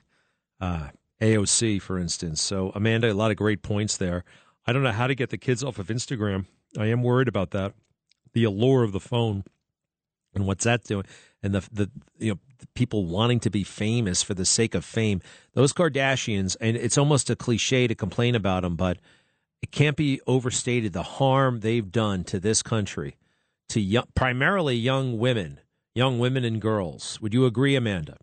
Uh, A O C, for instance. So, Amanda, a lot of great points there. I don't know how to get the kids off of Instagram. I am worried about that. The allure of the phone and what's that doing, and the the you know the people wanting to be famous for the sake of fame. Those Kardashians, and it's almost a cliche to complain about them, but it can't be overstated the harm they've done to this country, to young, primarily young women, young women and girls. Would you agree, Amanda?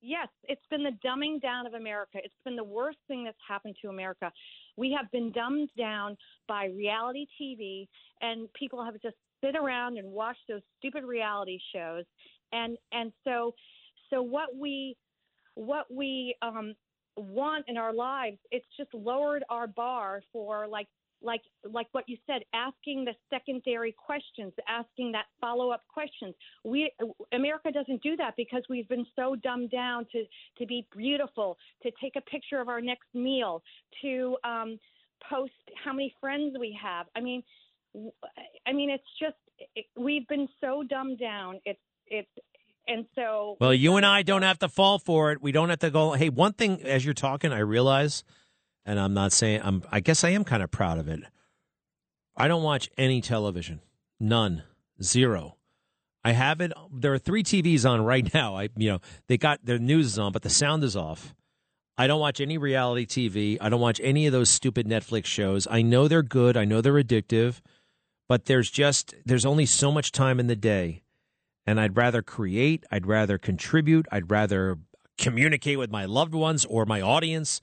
Yes, it's been the dumbing down of America. It's been the worst thing that's happened to America. We have been dumbed down by reality T V, and people have just sit around and watch those stupid reality shows. And and so so what we what we um, want in our lives, it's just lowered our bar for like like like what you said, asking the secondary questions, asking that follow-up questions. We America doesn't do that because we've been so dumbed down to, to be beautiful, to take a picture of our next meal, to um, post how many friends we have. I mean, I mean, it's just it, we've been so dumbed down. It's it's and so. Well, you and I don't have to fall for it. We don't have to go. Hey, one thing as you're talking, I realize, and I'm not saying I'm. I guess I am kind of proud of it. I don't watch any television, none, zero. I have it. There are three T Vs on right now. I you know they got their news is on, but the sound is off. I don't watch any reality T V. I don't watch any of those stupid Netflix shows. I know they're good. I know they're addictive. But there's just there's only so much time in the day, and I'd rather create, I'd rather contribute, I'd rather communicate with my loved ones or my audience.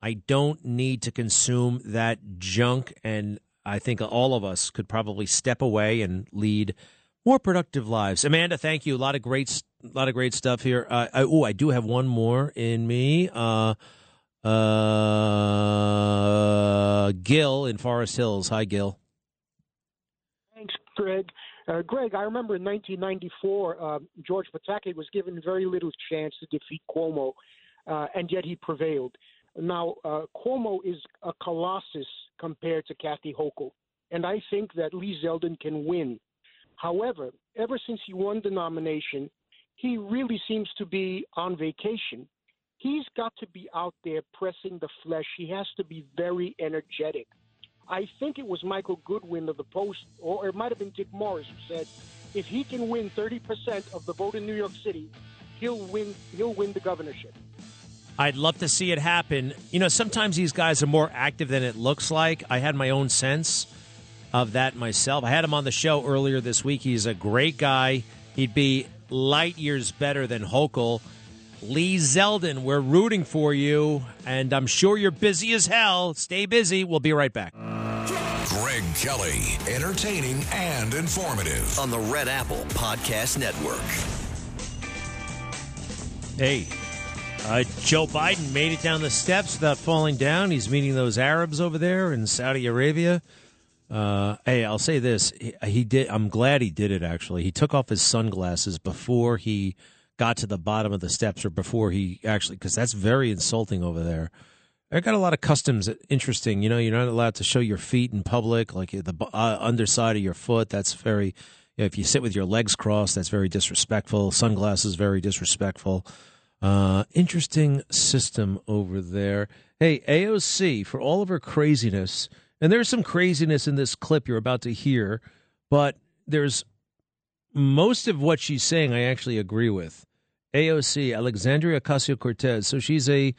I don't need to consume that junk, and I think all of us could probably step away and lead more productive lives. Amanda, thank you. A lot of great, a lot of great stuff here. Uh, oh, I do have one more in me. Uh, uh, Gil in Forest Hills. Hi, Gil. Greg, uh, Greg, I remember in nineteen ninety-four, uh, George Pataki was given very little chance to defeat Cuomo, uh, and yet he prevailed. Now, uh, Cuomo is a colossus compared to Kathy Hochul, and I think that Lee Zeldin can win. However, ever since he won the nomination, he really seems to be on vacation. He's got to be out there pressing the flesh. He has to be very energetic. I think it was Michael Goodwin of the Post, or it might have been Dick Morris, who said, if he can win thirty percent of the vote in New York City, he'll win He'll win the governorship. I'd love to see it happen. You know, sometimes these guys are more active than it looks like. I had my own sense of that myself. I had him on the show earlier this week. He's a great guy. He'd be light years better than Hochul. Lee Zeldin, we're rooting for you, and I'm sure you're busy as hell. Stay busy. We'll be right back. Greg Kelly, entertaining and informative on the Red Apple Podcast Network. Hey, Uh, Joe Biden made it down the steps without falling down. He's meeting those Arabs over there in Saudi Arabia. Uh, hey, I'll say this. He, he did. I'm glad he did it, actually. He took off his sunglasses before he got to the bottom of the steps, or before he actually, because that's very insulting over there. I got a lot of customs interesting. You know, you're not allowed to show your feet in public, like the uh, underside of your foot. That's very, you know, if you sit with your legs crossed, that's very disrespectful. Sunglasses, very disrespectful. Uh, interesting system over there. Hey, A O C, for all of her craziness, and there's some craziness in this clip you're about to hear, but there's most of what she's saying I actually agree with. A O C, Alexandria Ocasio-Cortez, so she's a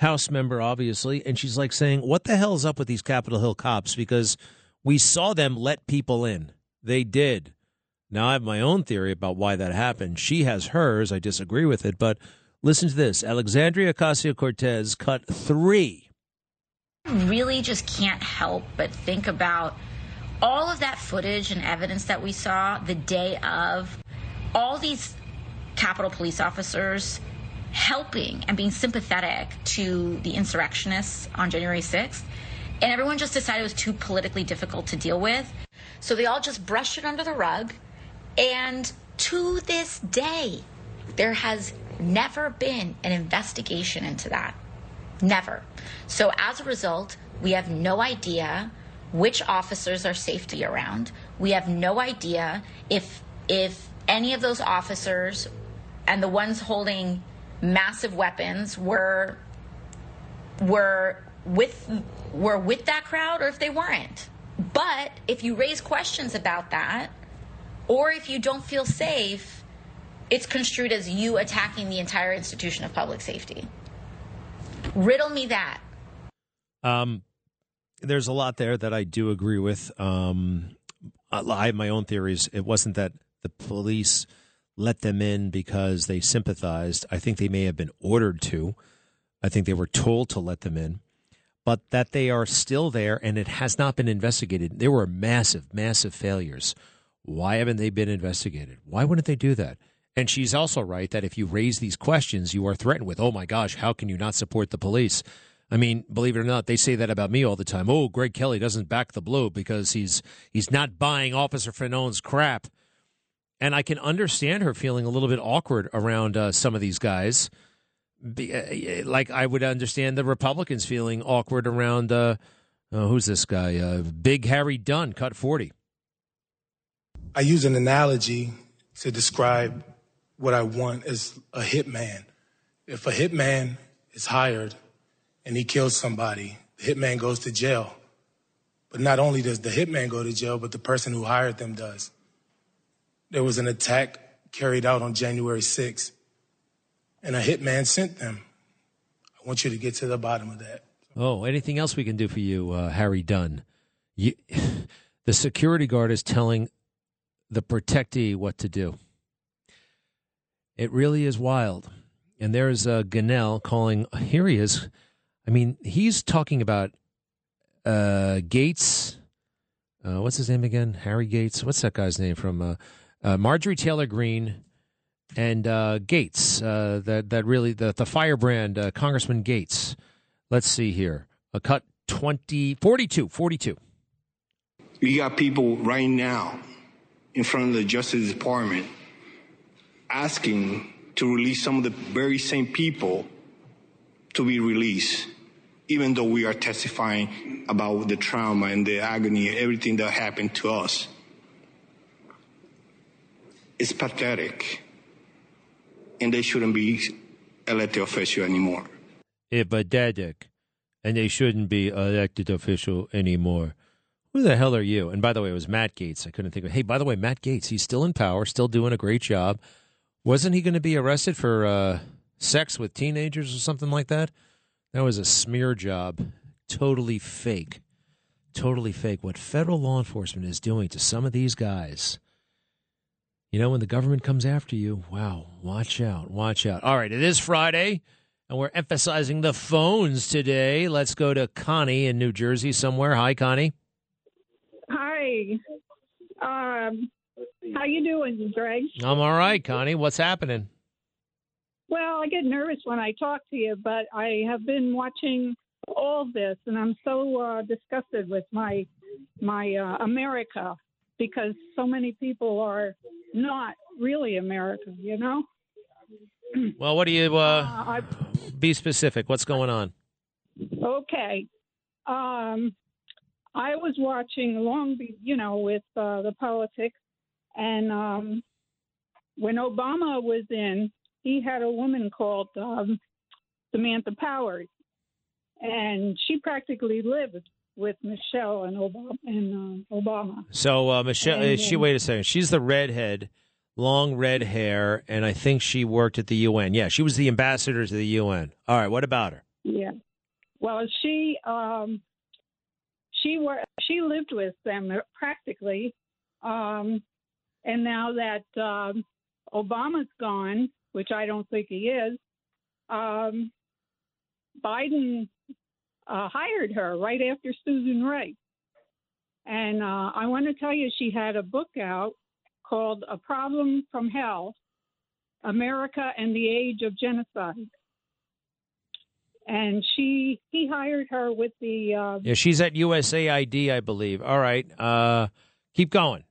House member, obviously, and she's like saying, what the hell's up with these Capitol Hill cops? Because we saw them let people in. They did. Now, I have my own theory about why that happened. She has hers. I disagree with it, but listen to this. Alexandria Ocasio-Cortez cut three. Really just can't help but think about all of that footage and evidence that we saw the day of, all these Capitol police officers helping and being sympathetic to the insurrectionists on January sixth. And everyone just decided it was too politically difficult to deal with. So they all just brushed it under the rug. And to this day, there has never been an investigation into that. Never. So as a result, we have no idea which officers are safety around. We have no idea if if any of those officers and the ones holding massive weapons were were with were with that crowd or if they weren't. But if you raise questions about that, or if you don't feel safe, it's construed as you attacking the entire institution of public safety. Riddle me that. Um, there's a lot there that I do agree with. Um, I have my own theories. It wasn't that the police let them in because they sympathized. I think they may have been ordered to. I think they were told to let them in. But that they are still there and it has not been investigated. There were massive, massive failures. Why haven't they been investigated? Why wouldn't they do that? And she's also right that if you raise these questions, you are threatened with, oh, my gosh, how can you not support the police? I mean, believe it or not, they say that about me all the time. Oh, Greg Kelly doesn't back the blue because he's he's not buying Officer Fanon's crap. And I can understand her feeling a little bit awkward around uh, some of these guys. Be, uh, like I would understand the Republicans feeling awkward around, uh, uh, who's this guy? Uh, Big Harry Dunn, cut forty. I use an analogy to describe what I want as a hitman. If a hitman is hired and he kills somebody, the hitman goes to jail. But not only does the hitman go to jail, but the person who hired them does. There was an attack carried out on January sixth, and a hitman sent them. I want you to get to the bottom of that. Oh, anything else we can do for you, uh, Harry Dunn? You, the security guard is telling the protectee what to do. It really is wild. And there's uh, Gonell calling. Here he is. I mean, he's talking about uh, Gates. Uh, what's his name again? Harry Gates. What's that guy's name from uh, uh, Marjorie Taylor Greene and uh, Gates? Uh, that that really the the firebrand uh, Congressman Gates. Let's see here. A cut twenty, forty-two, forty-two. You got people right now in front of the Justice Department asking to release some of the very same people to be released, even though we are testifying about the trauma and the agony and everything that happened to us. It's pathetic, and they shouldn't be elected official anymore. It's pathetic, and they shouldn't be elected official anymore. Who the hell are you? And by the way, it was Matt Gaetz. I couldn't think of it. Hey, by the way, Matt Gaetz, he's still in power, still doing a great job. Wasn't he going to be arrested for uh, sex with teenagers or something like that? That was a smear job. Totally fake. Totally fake. What federal law enforcement is doing to some of these guys. You know, when the government comes after you, wow, watch out, watch out. All right, it is Friday, and we're emphasizing the phones today. Let's go to Connie in New Jersey somewhere. Hi, Connie. Hi. Um... How you doing, Greg? I'm all right, Connie. What's happening? Well, I get nervous when I talk to you, but I have been watching all this, and I'm so uh, disgusted with my my uh, America, because so many people are not really American, you know? Well, what do you, uh, uh, I, be specific, what's going on? Okay. Um, I was watching long, you know, with uh, the politics, and um, when Obama was in, he had a woman called um, Samantha Powers, and she practically lived with Michelle and Obama. And, uh, Obama. So uh, Michelle, and, she wait a second. She's the redhead, long red hair, and I think she worked at the U N. Yeah, she was the ambassador to the U N. All right, what about her? Yeah, well, she um, she were she lived with them practically, um, and now that um, Obama's gone, which I don't think he is, um, Biden uh, hired her right after Susan Rice. And uh, I want to tell you, she had a book out called A Problem from Hell, America and the Age of Genocide. And she he hired her with the... Uh, yeah, she's at U S A I D, I believe. All right. Uh, keep going.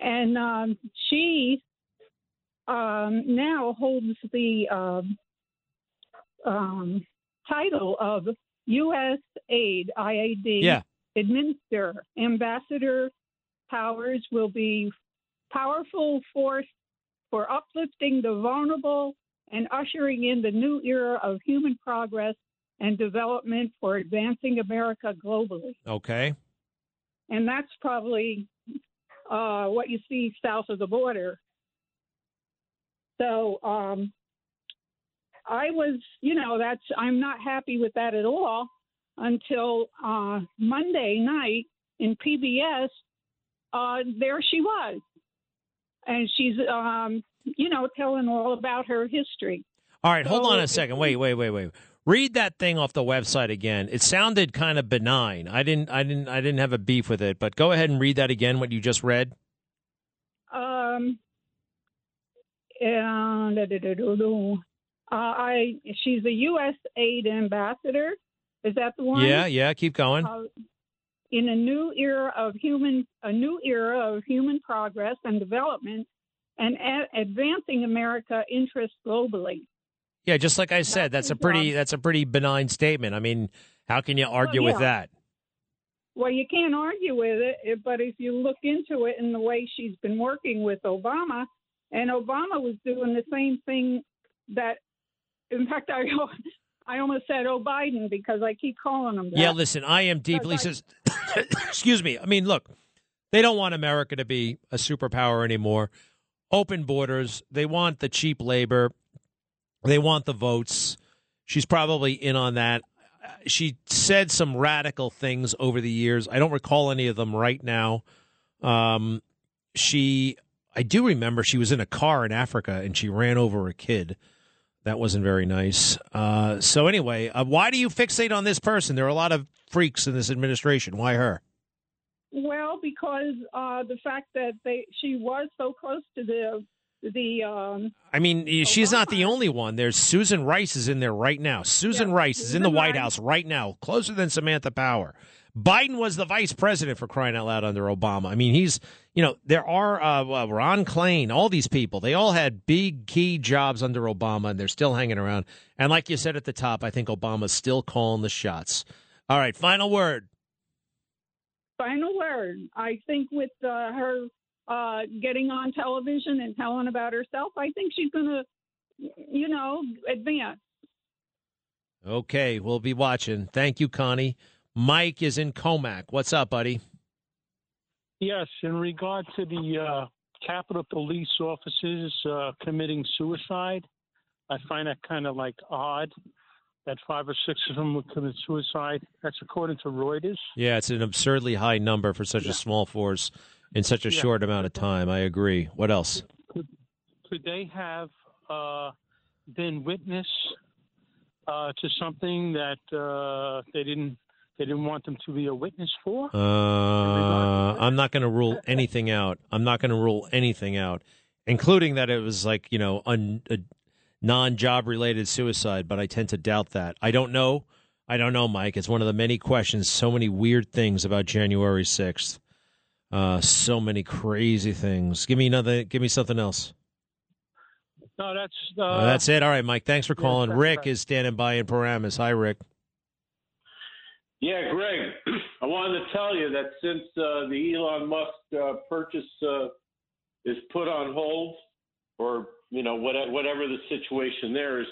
And um, she... Um, now holds the um, um, title of U S A I D, I A D, yeah. Administrator. Ambassador Powers will be powerful force for uplifting the vulnerable and ushering in the new era of human progress and development for advancing America globally. Okay. And that's probably uh, what you see south of the border. So um, I was, you know, that's I'm not happy with that at all until uh, Monday night in P B S. Uh, there she was. And she's, um, you know, telling all about her history. All right. So, hold on a second. Wait, wait, wait, wait. Read that thing off the website again. It sounded kind of benign. I didn't I didn't I didn't have a beef with it. But go ahead and read that again. What you just read. Um. And uh, I, she's a U S A I D ambassador. Is that the one? Yeah, yeah. Keep going. Uh, in a new era of human, a new era of human progress and development, and a- advancing America interests globally. Yeah, just like I said, that's, that's a pretty, that's a pretty benign statement. I mean, how can you argue oh, yeah. with that? Well, you can't argue with it, but if you look into it in the way she's been working with Obama. And Obama was doing the same thing that, in fact, I I almost said, oh, Biden, because I keep calling him that. Yeah, listen, I am deeply, I, excuse me. I mean, look, they don't want America to be a superpower anymore. Open borders. They want the cheap labor. They want the votes. She's probably in on that. She said some radical things over the years. I don't recall any of them right now. Um, she... I do remember she was in a car in Africa and she ran over a kid. That wasn't very nice. Uh, so anyway, uh, why do you fixate on this person? There are a lot of freaks in this administration. Why her? Well, because uh, the fact that they she was so close to the the. Um, I mean, she's Obama. Not the only one. There's Susan Rice is in there right now. Susan yeah, Rice Susan is in the White Rice. House right now, closer than Samantha Power. Biden was the vice president, for crying out loud, under Obama. I mean, he's, you know, there are uh, Ron Klain, all these people. They all had big key jobs under Obama, and they're still hanging around. And like you said at the top, I think Obama's still calling the shots. All right, final word. Final word. I think with uh, her uh, getting on television and telling about herself, I think she's going to, you know, advance. Okay, we'll be watching. Thank you, Connie. Mike is in Comac. What's up, buddy? Yes, in regard to the uh, Capitol Police officers uh, committing suicide, I find that kind of like odd that five or six of them would commit suicide. That's according to Reuters. Yeah, it's an absurdly high number for such yeah. a small force in such a yeah. short amount of time. I agree. What else? Could, could they have uh, been witness uh, to something that uh, they didn't They didn't want them to be a witness for? Uh, I'm not going to rule anything out. I'm not going to rule anything out, including that it was like, you know, un, a non-job-related suicide, but I tend to doubt that. I don't know. I don't know, Mike. It's one of the many questions, so many weird things about January sixth. Uh, so many crazy things. Give me another. Give me something else. No, that's... Uh, uh, that's it. All right, Mike. Thanks for calling. Yeah, Rick right. is standing by in Paramus. Hi, Rick. Yeah, Greg, I wanted to tell you that since uh, the Elon Musk uh, purchase uh, is put on hold, or, you know, what, whatever the situation there is,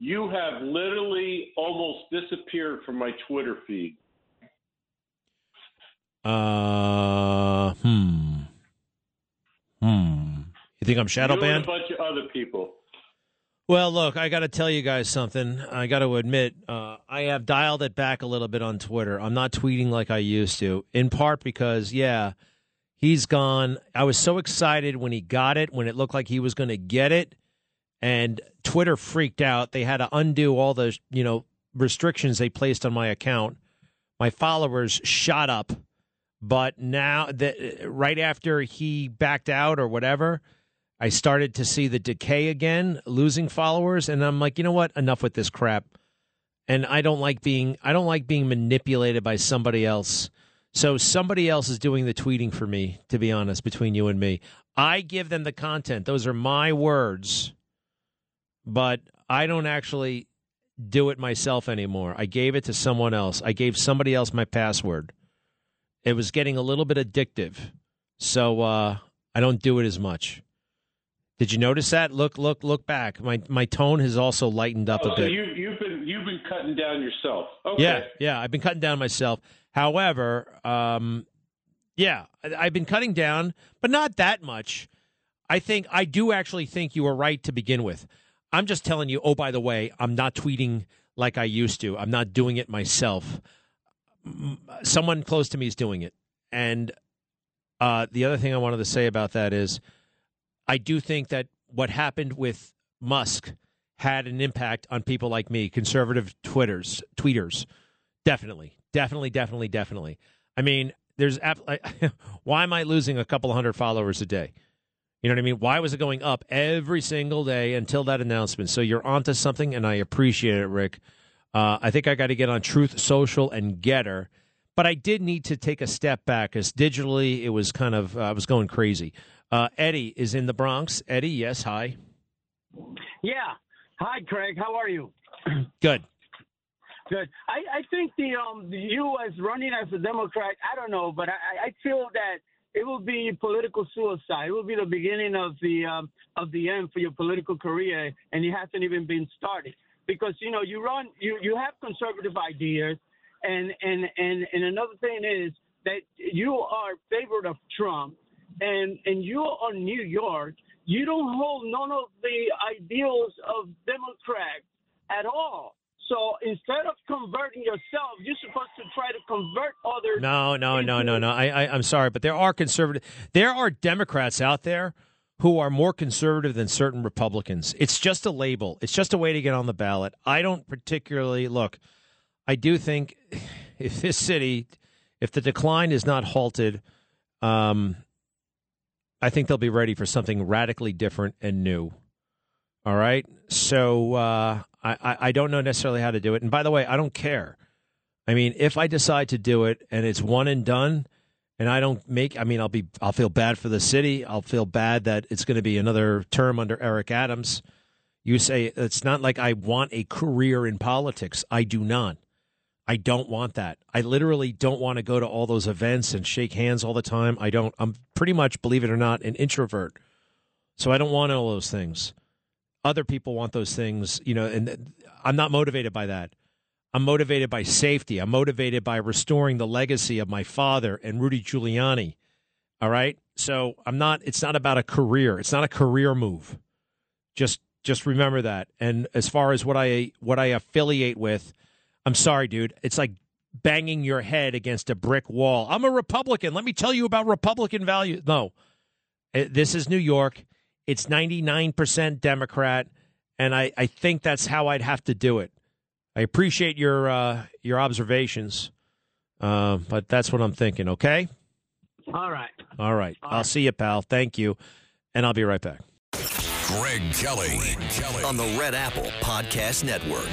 you have literally almost disappeared from my Twitter feed. Uh, hmm. Hmm. You think I'm shadow You're banned? A bunch of other people. Well, look, I got to tell you guys something. I got to admit, uh, I have dialed it back a little bit on Twitter. I'm not tweeting like I used to, in part because, yeah, he's gone. I was so excited when he got it, when it looked like he was going to get it, and Twitter freaked out. They had to undo all the, you know, restrictions they placed on my account. My followers shot up, but now that right after he backed out or whatever, I started to see the decay again, losing followers, and I'm like, you know what? Enough with this crap. And I don't like being I don't like being manipulated by somebody else. So somebody else is doing the tweeting for me, to be honest, between you and me. I give them the content. Those are my words. But I don't actually do it myself anymore. I gave it to someone else. I gave somebody else my password. It was getting a little bit addictive. So uh, I don't do it as much. Did you notice that? Look, look, look back. My my tone has also lightened up oh, a bit. So you, you've been you've been cutting down yourself. Okay. Yeah, yeah, I've been cutting down myself. However, um, yeah, I, I've been cutting down, but not that much. I think I do actually think you were right to begin with. I'm just telling you. Oh, by the way, I'm not tweeting like I used to. I'm not doing it myself. Someone close to me is doing it. And uh, the other thing I wanted to say about that is, I do think that what happened with Musk had an impact on people like me, conservative Twitters, tweeters. Definitely, definitely, definitely, definitely. I mean, there's I, why am I losing a couple hundred followers a day? You know what I mean? Why was it going up every single day until that announcement? So you're onto something, and I appreciate it, Rick. Uh, I think I got to get on Truth Social and Getter, but I did need to take a step back because digitally it was kind of uh, I was going crazy. Uh, Eddie is in the Bronx. Eddie, yes, hi. Yeah. Hi, Craig. How are you? Good. Good. I, I think the um the U S running as a Democrat, I don't know, but I, I feel that it will be political suicide. It will be the beginning of the um, of the end for your political career, and it hasn't even been started. Because, you know, you run you, you have conservative ideas, and, and, and, and another thing is that you are favored of Trump. And and you are New York, you don't hold none of the ideals of Democrats at all. So instead of converting yourself, you're supposed to try to convert others. No, no, no, no, no. I, I, I'm sorry, but there are conservative, there are Democrats out there who are more conservative than certain Republicans. It's just a label. It's just a way to get on the ballot. I don't particularly, look, I do think if this city, if the decline is not halted, um, I think they'll be ready for something radically different and new. All right? So uh, I, I don't know necessarily how to do it. And by the way, I don't care. I mean, if I decide to do it and it's one and done and I don't make, I mean, I'll be, I'll feel bad for the city. I'll feel bad that it's going to be another term under Eric Adams. You say it's not like I want a career in politics. I do not. I don't want that. I literally don't want to go to all those events and shake hands all the time. I don't. I'm pretty much, believe it or not, an introvert. So I don't want all those things. Other people want those things, you know, and I'm not motivated by that. I'm motivated by safety. I'm motivated by restoring the legacy of my father and Rudy Giuliani. All right? So I'm not, it's not about a career. It's not a career move. Just just remember that. And as far as what I what I affiliate with, I'm sorry, dude. It's like banging your head against a brick wall. I'm a Republican. Let me tell you about Republican values. No, this is New York. It's ninety-nine percent Democrat, and I, I think that's how I'd have to do it. I appreciate your uh, your observations, uh, but that's what I'm thinking, okay? All right. All right. All right. I'll see you, pal. Thank you, and I'll be right back. Greg Kelly, Greg Kelly on the Red Apple Podcast Network.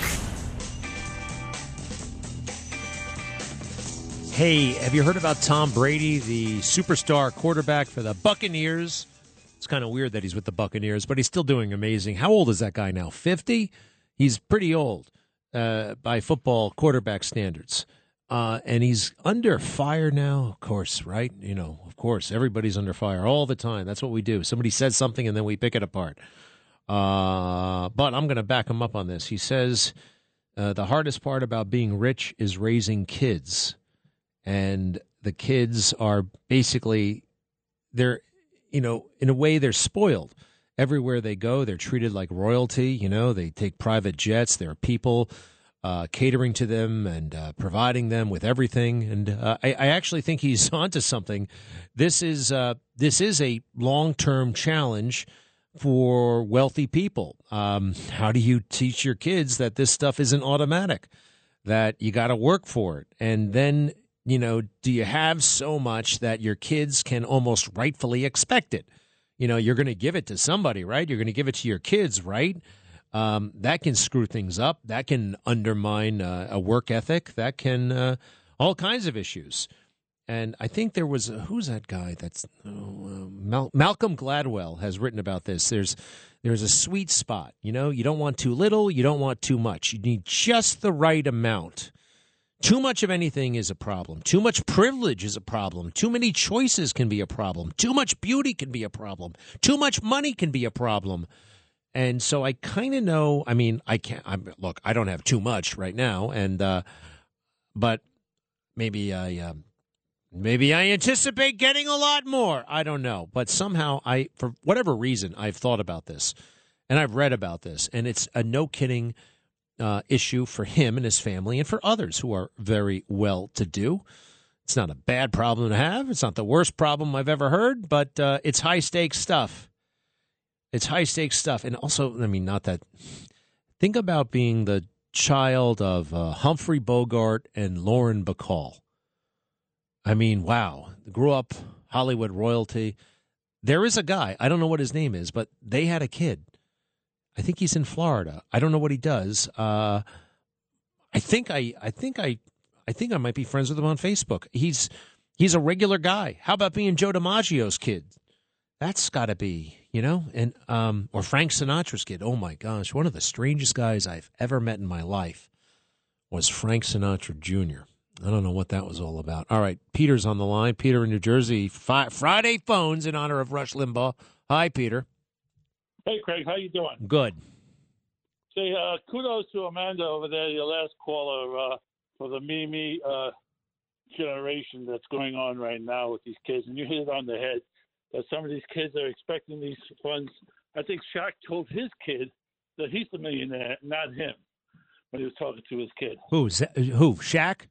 Hey, have you heard about Tom Brady, the superstar quarterback for the Buccaneers? It's kind of weird that he's with the Buccaneers, but he's still doing amazing. How old is that guy now? fifty? He's pretty old uh, by football quarterback standards. Uh, and he's under fire now, of course, right? You know, of course, everybody's under fire all the time. That's what we do. Somebody says something, and then we pick it apart. Uh, but I'm going to back him up on this. He says uh, the hardest part about being rich is raising kids. And the kids are basically, they're, you know, in a way they're spoiled. Everywhere they go, they're treated like royalty. You know, they take private jets. There are people Uh, catering to them and uh, providing them with everything. And uh, I, I actually think he's onto something. This is uh, this is a long-term challenge for wealthy people. Um, how do you teach your kids that this stuff isn't automatic, that you got to work for it? And then, you know, do you have so much that your kids can almost rightfully expect it? You know, you're going to give it to somebody, right? You're going to give it to your kids, right? Um, that can screw things up. That can undermine uh, a work ethic. That can uh, all kinds of issues. And I think there was a, who's that guy? That's oh, uh, Mal- Malcolm Gladwell has written about this. There's there's a sweet spot. You know, you don't want too little. You don't want too much. You need just the right amount. Too much of anything is a problem. Too much privilege is a problem. Too many choices can be a problem. Too much beauty can be a problem. Too much money can be a problem. And so I kind of know, I mean, I can't, I'm, look, I don't have too much right now, and uh, but maybe I, um, maybe I anticipate getting a lot more. I don't know. But somehow I, for whatever reason, I've thought about this, and I've read about this, and it's a no kidding uh, issue for him and his family and for others who are very well to do. It's not a bad problem to have. It's not the worst problem I've ever heard, but uh, it's high stakes stuff. It's high-stakes stuff. And also, I mean, not that – think about being the child of uh, Humphrey Bogart and Lauren Bacall. I mean, wow. Grew up Hollywood royalty. There is a guy. I don't know what his name is, but they had a kid. I think he's in Florida. I don't know what he does. Uh, I think I, I think I, I think I might be friends with him on Facebook. He's he's a regular guy. How about being Joe DiMaggio's kid? That's got to be – You know, and um, or Frank Sinatra's kid. Oh, my gosh. One of the strangest guys I've ever met in my life was Frank Sinatra Junior I don't know what that was all about. All right. Peter's on the line. Peter in New Jersey. Fi- Friday phones in honor of Rush Limbaugh. Hi, Peter. Hey, Craig. How you doing? Good. Say, uh, kudos to Amanda over there, your last caller, uh, for the Mimi uh, generation that's going on right now with these kids. And you hit it on the head. That some of these kids are expecting these funds. I think Shaq told his kid that he's the millionaire, not him, when he was talking to his kid. Who? Who? Shaq?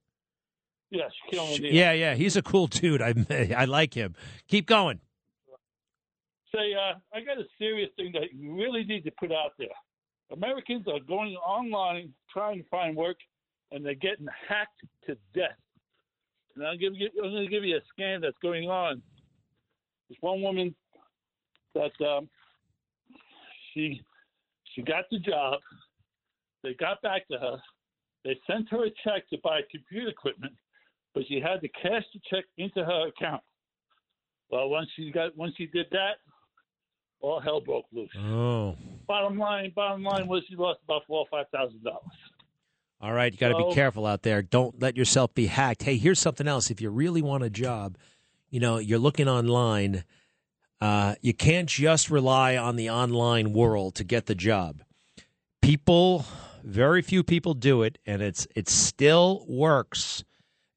Yes. Sh- yeah, yeah. He's a cool dude. I I like him. Keep going. Say, uh, I got a serious thing that you really need to put out there. Americans are going online trying to find work, and they're getting hacked to death. And I'll give you, I'm going to give you a scam that's going on. There's one woman that um, she she got the job. They got back to her. They sent her a check to buy computer equipment, but she had to cash the check into her account. Well, once she got once she did that, all hell broke loose. Oh. Bottom line, bottom line was she lost about four or five thousand dollars. All right, you got to so, be careful out there. Don't let yourself be hacked. Hey, here's something else. If you really want a job. You know, you're looking online. Uh, you can't just rely on the online world to get the job. People, very few people do it, and it's it still works.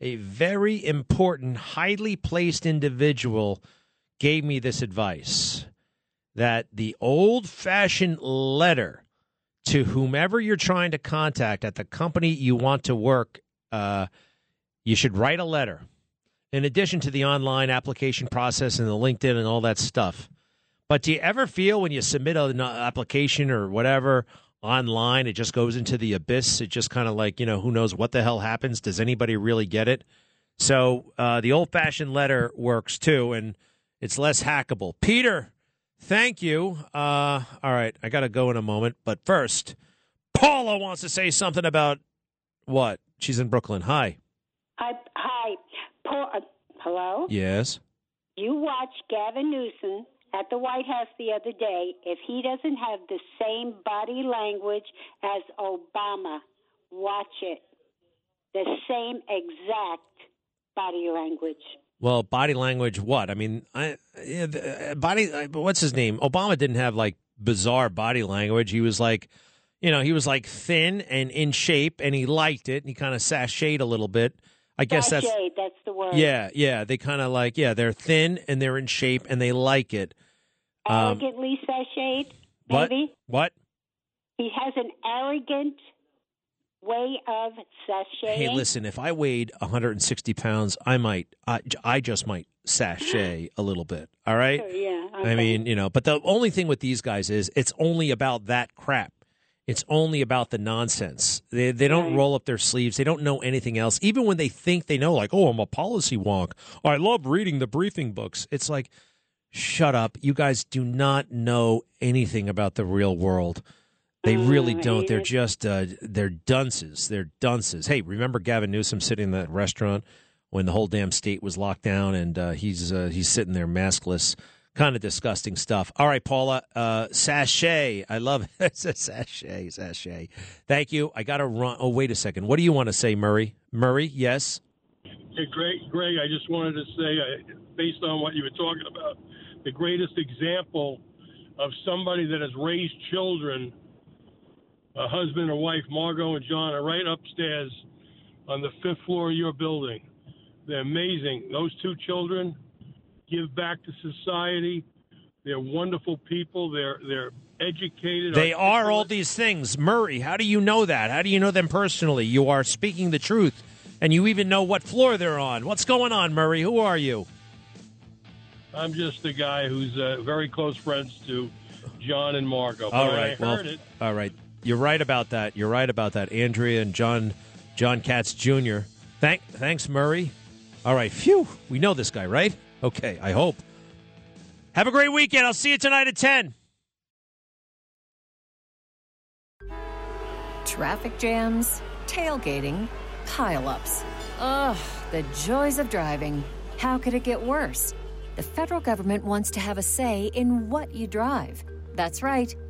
A very important, highly placed individual gave me this advice, that the old-fashioned letter to whomever you're trying to contact at the company you want to work, uh, you should write a letter. In addition to the online application process and the LinkedIn and all that stuff. But do you ever feel when you submit an application or whatever online, it just goes into the abyss? It just kind of like, you know, who knows what the hell happens? Does anybody really get it? So uh, the old-fashioned letter works, too, and it's less hackable. Peter, Thank you. Uh, all right, I got to go in a moment. But first, Paula wants to say something about what? She's in Brooklyn. Hi. Hi. Hi. Paul, uh, hello? Yes. You watched Gavin Newsom at the White House the other day. If he doesn't have the same body language as Obama, watch it. The same exact body language. Well, body language what? I mean, I, uh, body. Uh, what's his name? Obama didn't have, like, bizarre body language. He was, like, you know, he was, like, thin and in shape, and he liked it, and he kind of sashayed a little bit. I guess that's, that's the word. Yeah, yeah. They kind of like, yeah, they're thin and they're in shape and they like it. Um, Arrogantly sashayed, maybe? What? What? He has an arrogant way of sashaying. Hey, listen, if I weighed one hundred sixty pounds, I might, I, I just might sashay a little bit, all right? Sure, yeah. Okay. I mean, you know, but the only thing with these guys is it's only about that crap. It's only about the nonsense. They they don't right. roll up their sleeves. They don't know anything else. Even when they think they know, like, oh, I'm a policy wonk. I love reading the briefing books. It's like, shut up. You guys do not know anything about the real world. They um, really don't. They're just, uh, they're dunces. They're dunces. Hey, remember Gavin Newsom sitting in that restaurant when the whole damn state was locked down and uh, he's uh, he's sitting there maskless. Kind of disgusting stuff. All right, Paula, uh, sachet. I love it. Sachet, sachet. Thank you. I got to run. Oh, wait a second. What do you want to say, Murray? Murray, yes? Hey, Greg, Greg, I just wanted to say, uh, based on what you were talking about, the greatest example of somebody that has raised children, a husband and wife, Margot and John, are right upstairs on the fifth floor of your building. They're amazing. Those two children give back to society. They're wonderful people. They're they're educated. They are all these things. Murray, how do you know that? How do you know them personally? You are speaking the truth, and you even know what floor they're on. What's going on, Murray? Who are you? I'm just a guy who's uh, very close friends to John and Margo. All right. I heard well, it. All right. You're right about that. You're right about that. Andrea and John, John Katz Junior Thank, thanks, Murray. All right. Phew. We know this guy, right? Okay, I hope. Have a great weekend. I'll see you tonight at ten. Traffic jams, tailgating, pileups. Ugh, the joys of driving. How could it get worse? The federal government wants to have a say in what you drive. That's right.